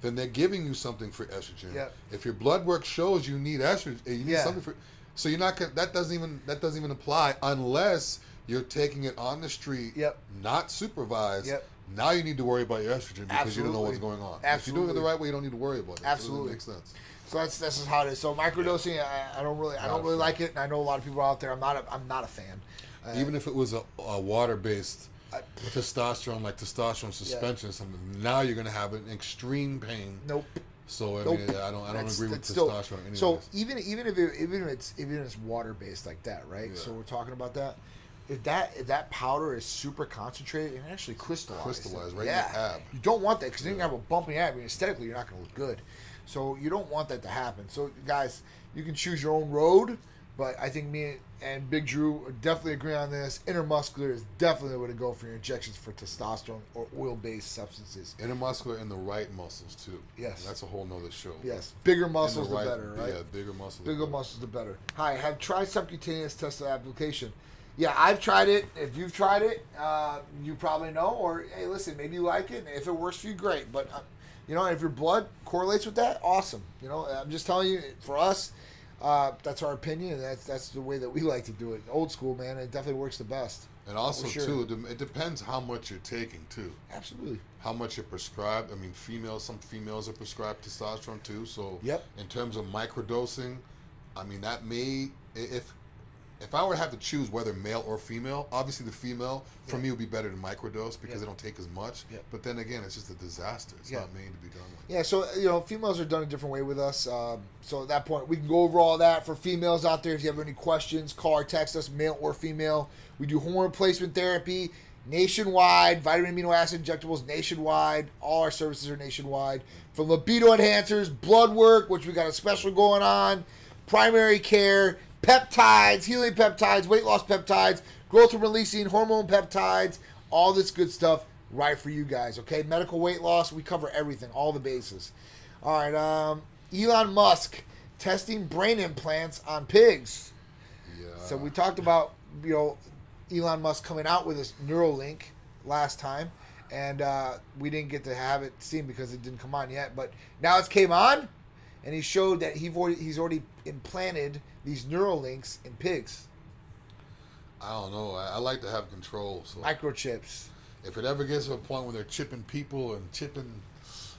Then they're giving you something for estrogen. Yep. If your blood work shows you need estrogen, you need something for. So you're not. That doesn't even apply unless you're taking it on the street, not supervised. Yep. Now you need to worry about your estrogen because you don't know what's going on. Absolutely. If you're doing it the right way, you don't need to worry about it. Absolutely, it makes sense. So that's just how it is. So microdosing, I don't really like it, and I know a lot of people out there. I'm not a fan. Even if it was a water-based. Testosterone, like testosterone suspension, or something. Now you're gonna have an extreme pain. Nope. So I mean, I don't agree with testosterone. Anyways. So even if it's water based like that, right? Yeah. So we're talking about that. If that powder is super concentrated and actually crystallized right in the ab, you don't want that because then you have a bumping ab. I mean, aesthetically, you're not gonna look good. So you don't want that to happen. So guys, you can choose your own road. But I think me and Big Drew definitely agree on this. Intramuscular is definitely the way to go for your injections for testosterone or oil-based substances. Intramuscular and the right muscles, too. Yes. That's a whole nother show. Yes. Bigger muscles, the better, right? Yeah, bigger muscles. Bigger muscles, the better. Hi, I have tried subcutaneous testosterone application. yeah, I've tried it. If you've tried it, you probably know. Or, hey, listen, maybe you like it. And if it works for you, great. But, you know, if your blood correlates with that, awesome. You know, I'm just telling you, for us, that's our opinion. And that's the way that we like to do it. Old school, man. It definitely works the best. And also, too, it depends how much you're taking, too. Absolutely. How much you're prescribed. I mean, some females are prescribed testosterone, too. So, yep. In terms of microdosing, I mean, that may, if I were to have to choose whether male or female, obviously the female, for me, would be better to microdose because they don't take as much. Yeah. But then again, it's just a disaster. It's not made to be done with. Yeah, so, you know, females are done a different way with us. So at that point, we can go over all that. For females out there, if you have any questions, call or text us, male or female. We do hormone replacement therapy nationwide, vitamin amino acid injectables nationwide. All our services are nationwide. From libido enhancers, blood work, which we got a special going on, primary care, peptides, healing peptides, weight loss peptides, growth and releasing, hormone peptides, all this good stuff right for you guys, okay? Medical weight loss, we cover everything, all the bases. All right, Elon Musk testing brain implants on pigs. Yeah. So we talked about, you know, Elon Musk coming out with his Neuralink last time, and we didn't get to have it seen because it didn't come on yet, but now it came on, and he showed that he's already implanted these Neuralinks in pigs. I don't know. I like to have control. So microchips. If it ever gets to a point where they're chipping people and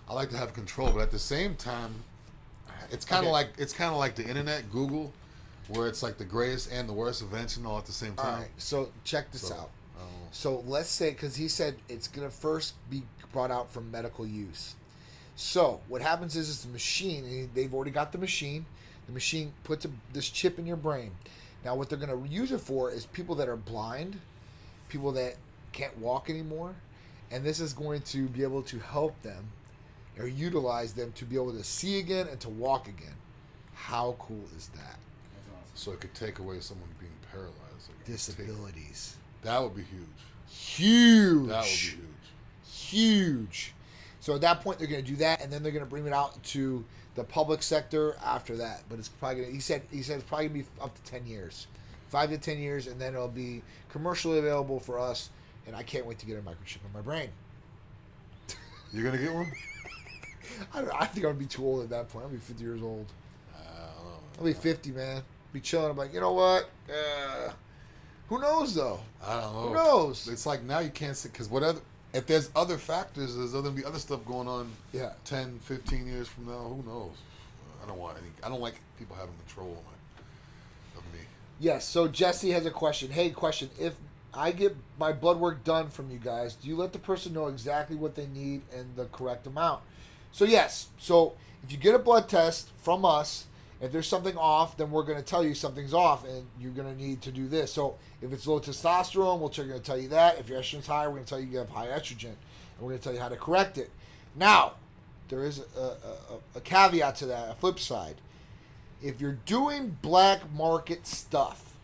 I like to have control. But at the same time, it's kind of like the internet, Google, where it's like the greatest and the worst invention all at the same time. All right. So check this out. So let's say, because he said it's gonna first be brought out for medical use. So what happens is it's a machine. And they've already got the machine. The machine puts this chip in your brain. Now what they're going to use it for is people that are blind, people that can't walk anymore, and this is going to be able to help them or utilize them to be able to see again and to walk again. How cool is that? That's awesome. So it could take away someone being paralyzed. Disabilities. That would be huge. Huge. That would be huge. Huge. So at that point, they're going to do that, and then they're going to bring it out to the public sector after that. But it's probably going to, he said it's probably going to be up to 10 years, 5 to 10 years, and then it'll be commercially available for us. And I can't wait to get a microchip in my brain. You're going to get one? I think I'm going to be too old at that point. I'll be 50 years old. I'll be 50, man. Be chilling. I'm like, you know what? Who knows, though? I don't know. Who knows? It's like now you can't sit because if there's other factors, there's going to be other stuff going on 10, 15 years from now. Who knows? I don't like people having control of me. Yes, so Jesse has a question. Hey, question. If I get my blood work done from you guys, do you let the person know exactly what they need and the correct amount? So, yes. So, if you get a blood test from us, if there's something off, then we're going to tell you something's off and you're going to need to do this. So if it's low testosterone, we're going to tell you that. If your estrogen's high, we're going to tell you you have high estrogen. And we're going to tell you how to correct it. Now, there is a caveat to that, a flip side. If you're doing black market stuff,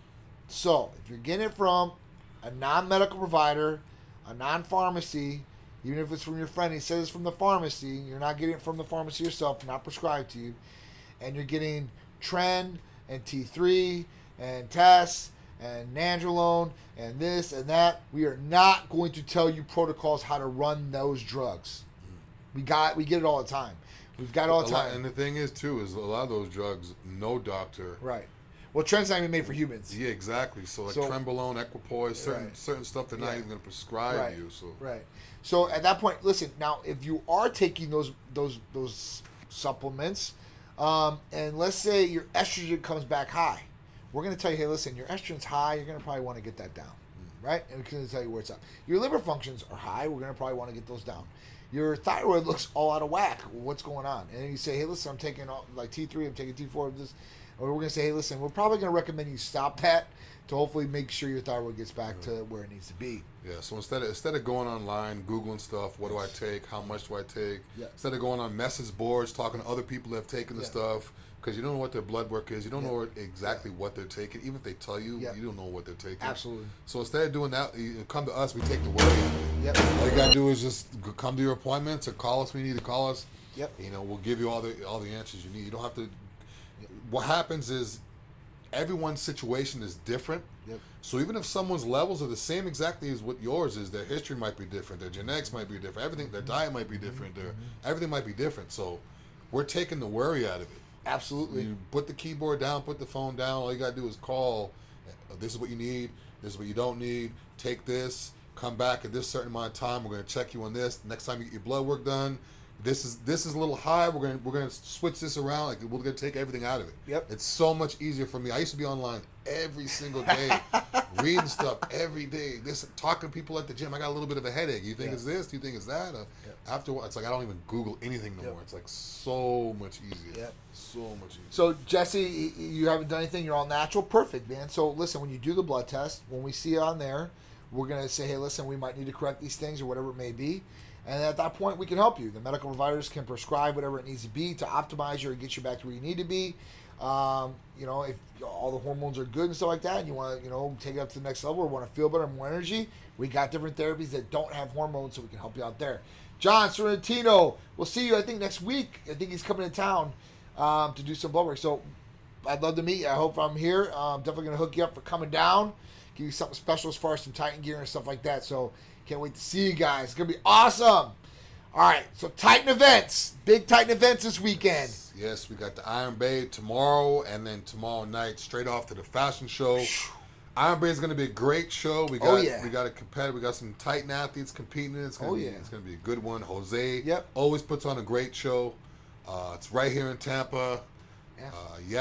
so if you're getting it from a non-medical provider, a non-pharmacy, even if it's from your friend, he says it's from the pharmacy, you're not getting it from the pharmacy yourself, not prescribed to you, and you're getting Tren and T3 and Tess and Nandrolone and this and that, we are not going to tell you protocols how to run those drugs. We get it all the time. We've got it all the time. And the thing is, too, is a lot of those drugs, no doctor. Right. Well, Tren's not even made for humans. Yeah, exactly. So, Trenbolone, Equipoise, certain stuff they're not even going to prescribe you. So. Right. So, at that point, listen, now, if you are taking those supplements, and let's say your estrogen comes back high. We're going to tell you, hey, listen, your estrogen's high. You're going to probably want to get that down, right? And we're going to tell you where it's up. Your liver functions are high. We're going to probably want to get those down. Your thyroid looks all out of whack. What's going on? And then you say, hey, listen, I'm taking T3. I'm taking T4. This. Or we're going to say, hey, listen, we're probably going to recommend you stop that to hopefully make sure your thyroid gets back to where it needs to be. Yeah, so instead of going online, Googling stuff, what do I take, how much do I take, instead of going on message boards, talking to other people that have taken the stuff, because you don't know what their blood work is, you don't know exactly what they're taking. Even if they tell you, you don't know what they're taking. Absolutely. So instead of doing that, you come to us, we take the word. Yep. All you got to do is just come to your appointments or call us when you need to call us. Yep. You know, we'll give you all the answers you need. You don't have to... What happens is everyone's situation is different. Yep. So even if someone's levels are the same exactly as what yours is, their history might be different, their genetics might be different, everything, their diet might be different, their everything might be different. So we're taking the worry out of it. Absolutely. You put the keyboard down, put the phone down. All you got to do is call. This is what you need. This is what you don't need. Take this. Come back at this certain amount of time. We're going to check you on this. Next time you get your blood work done, this is a little high. We're going to switch this around. Like, we're going to take everything out of it. Yep. It's so much easier for me. I used to be online every single day, reading stuff every day. This talking to people at the gym. I got a little bit of a headache. You think it's this? Do you think it's that? After a while, it's like I don't even Google anything no more. It's like so much easier. Yep. So much easier. So Jesse, you haven't done anything. You're all natural. Perfect, man. So listen, when you do the blood test, when we see it on there, we're going to say, hey, listen, we might need to correct these things or whatever it may be. And at that point, we can help you. The medical providers can prescribe whatever it needs to be to optimize you or get you back to where you need to be. You know, if all the hormones are good and stuff like that, and you want to, you know, take it up to the next level or want to feel better, more energy, we got different therapies that don't have hormones, so we can help you out there. John Sorrentino, we'll see you, I think, next week. I think he's coming to town to do some blood work. So I'd love to meet you. I hope I'm here. I'm definitely going to hook you up for coming down. Give you something special as far as some Titan gear and stuff like that. So can't wait to see you guys. It's going to be awesome. All right, so Titan events. Big Titan events this weekend. Yes, we got the Iron Bay tomorrow, and then tomorrow night straight off to the fashion show. Iron Bay is going to be a great show. We got a competitor. We got some Titan athletes competing. It's going to be a good one. Jose always puts on a great show. It's right here in Tampa. Yeah.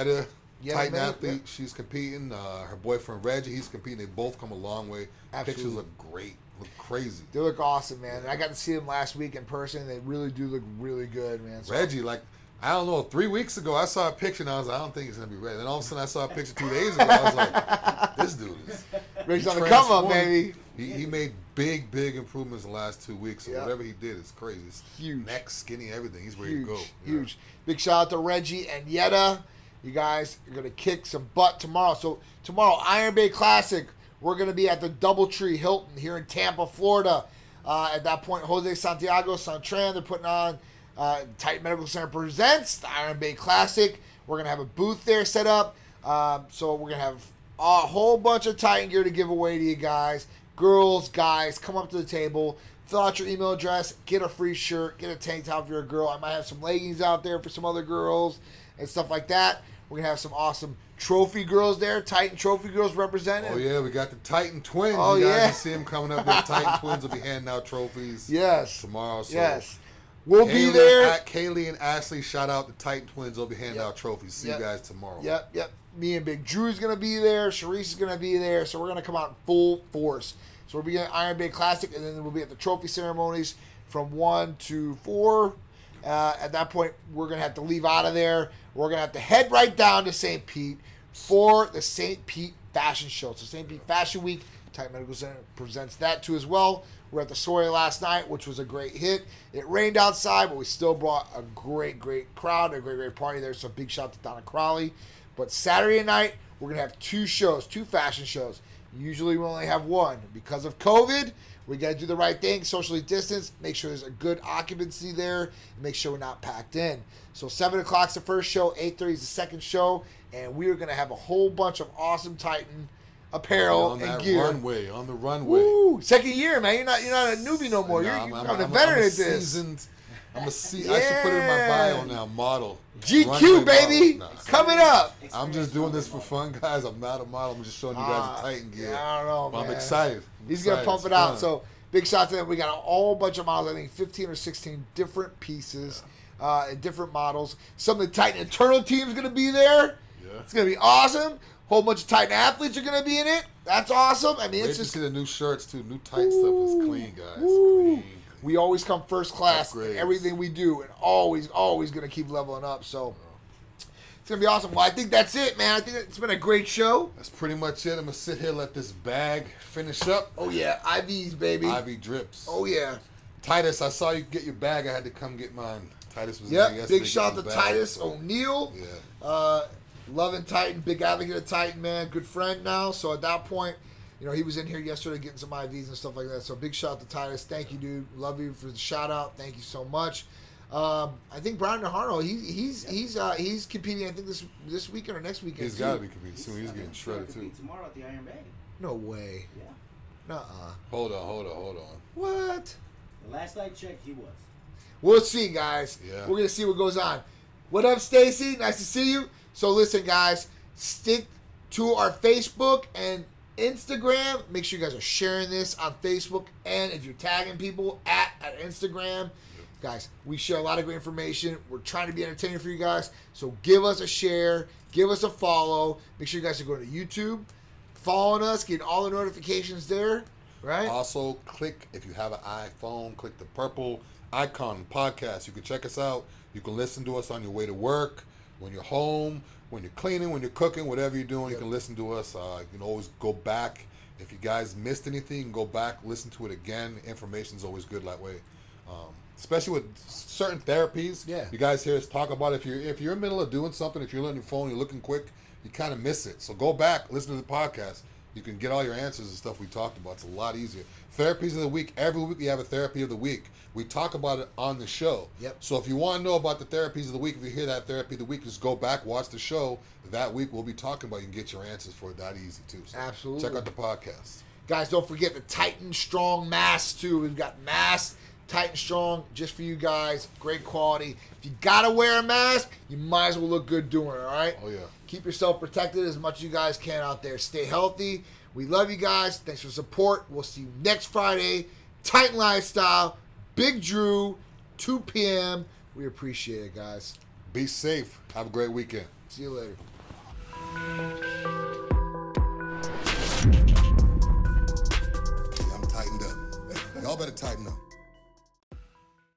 Yetta. Titan athlete, she's competing. Her boyfriend Reggie, he's competing. They both come a long way. Absolutely. Pictures look great, look crazy. They look awesome, man. And I got to see them last week in person. They really do look really good, man. So Reggie, like, I don't know, 3 weeks ago I saw a picture and I was like, I don't think it's gonna be ready. Then all of a sudden I saw a picture 2 days ago. I was like, this dude is Reggie's on the come up, baby. He made big improvements in the last 2 weeks. So whatever he did is crazy. It's huge. Neck, skinny, everything. He's ready to go. Huge. Big shout out to Reggie and Yetta. You guys are going to kick some butt tomorrow. So tomorrow, Iron Bay Classic, we're going to be at the Doubletree Hilton here in Tampa, Florida. At that point, Jose Santiago, Santran, they're putting on Tight Medical Center presents the Iron Bay Classic. We're going to have a booth there set up. So we're going to have a whole bunch of Titan gear to give away to you guys. Girls, guys, come up to the table. Fill out your email address. Get a free shirt. Get a tank top if you're a girl. I might have some leggings out there for some other girls and stuff like that. We're going to have some awesome trophy girls there. Titan trophy girls represented. Oh, yeah. We got the Titan twins. Oh, you guys can see them coming up. The Titan twins will be handing out trophies tomorrow. So we'll be there. Kaylee and Ashley, shout out the Titan twins. They'll be handing out trophies. See you guys tomorrow. Yep. Me and Big Drew's going to be there. Sharice is going to be there. So we're going to come out in full force. So we'll be at Iron Bay Classic, and then we'll be at the trophy ceremonies from 1 to 4. At that point, we're going to have to leave out of there. We're going to have to head right down to St. Pete for the St. Pete Fashion Show. So St. Pete Fashion Week, Tight Medical Center presents that too as well. We're at the Sawyer last night, which was a great hit. It rained outside, but we still brought a great crowd, a great party there. So big shout out to Donna Crowley. But Saturday night, we're going to have two fashion shows. Usually we only have one. Because of COVID, we got to do the right thing, socially distance, make sure there's a good occupancy there, and make sure we're not packed in. So 7 o'clock is the first show, 8:30 is the second show, and we are going to have a whole bunch of awesome Titan apparel and gear. On the runway. Woo! Second year, man. You're not a newbie no more. I'm a veteran at this. Seasoned. I should put it in my bio now. Model. GQ, baby. Model. No. Coming up. I'm just doing this for fun, guys. I'm not a model. I'm just showing you guys the Titan gear. I don't know, man. I'm excited. He's going to pump it out. So big shout out to them. We got a whole bunch of models. I think 15 or 16 different pieces and different models. Some of the Titan internal team is going to be there. Yeah. It's going to be awesome. Whole bunch of Titan athletes are going to be in it. That's awesome. I mean, it's just... see the new shirts, too. New Titan stuff is clean, guys. Clean. We always come first class in everything we do, and always going to keep leveling up. So it's going to be awesome. Well, I think that's it, man. I think it's been a great show. That's pretty much it. I'm going to sit here, let this bag finish up. Oh, yeah. IVs, baby. IV drips. Oh, yeah. Titus, I saw you get your bag. I had to come get mine. Titus was in there yesterday. Big shout out to Titus O'Neill. Yeah. Loving Titan. Big advocate of Titan, man. Good friend now. So at that point... You know, he was in here yesterday getting some IVs and stuff like that. So big shout out to Titus. Thank you, dude. Love you for the shout out. Thank you so much. I think Brian DeHarno, he's competing. I think this weekend or next weekend. He's got to be competing soon. He's getting shredded too. Tomorrow at the Iron Bay. No way. Yeah. Hold on. What? The last I checked, he was. We'll see, guys. Yeah. We're gonna see what goes on. What up, Stacy? Nice to see you. So listen, guys, stick to our Facebook and Instagram. Make sure you guys are sharing this on Facebook, and if you're tagging people at Instagram. Guys, we share a lot of great information. We're trying to be entertaining for you guys. So give us a share. Give us a follow. Make sure you guys are going to YouTube, following us, getting all the notifications there. Right? Also, click, if you have an iPhone, click the purple icon podcast. You can check us out. You can listen to us on your way to work, when you're home, when you're cleaning, when you're cooking, whatever you're doing. Yep. You can listen to us. You can always go back. If you guys missed anything, you can go back, listen to it again. Information's always good that way. Especially with certain therapies, yeah. You guys hear us talk about it. If you're in the middle of doing something, if you're on your phone, you're looking quick, you kind of miss it. So go back, listen to the podcast. You can get all your answers and stuff we talked about. It's a lot easier. Therapies of the week. Every week we have a therapy of the week. We talk about it on the show. Yep. So if you want to know about the therapies of the week, if you hear that therapy of the week, just go back, watch the show. That week we'll be talking about it. You can get your answers for it that easy too. So absolutely. Check out the podcast. Guys, don't forget the Titan Strong Mask too. We've got masks. Tight and strong, just for you guys. Great quality. If you gotta wear a mask, you might as well look good doing it, all right? Oh, yeah. Keep yourself protected as much as you guys can out there. Stay healthy. We love you guys. Thanks for support. We'll see you next Friday. Titan Lifestyle, Big Drew, 2 p.m. We appreciate it, guys. Be safe. Have a great weekend. See you later. Y'all better tighten up.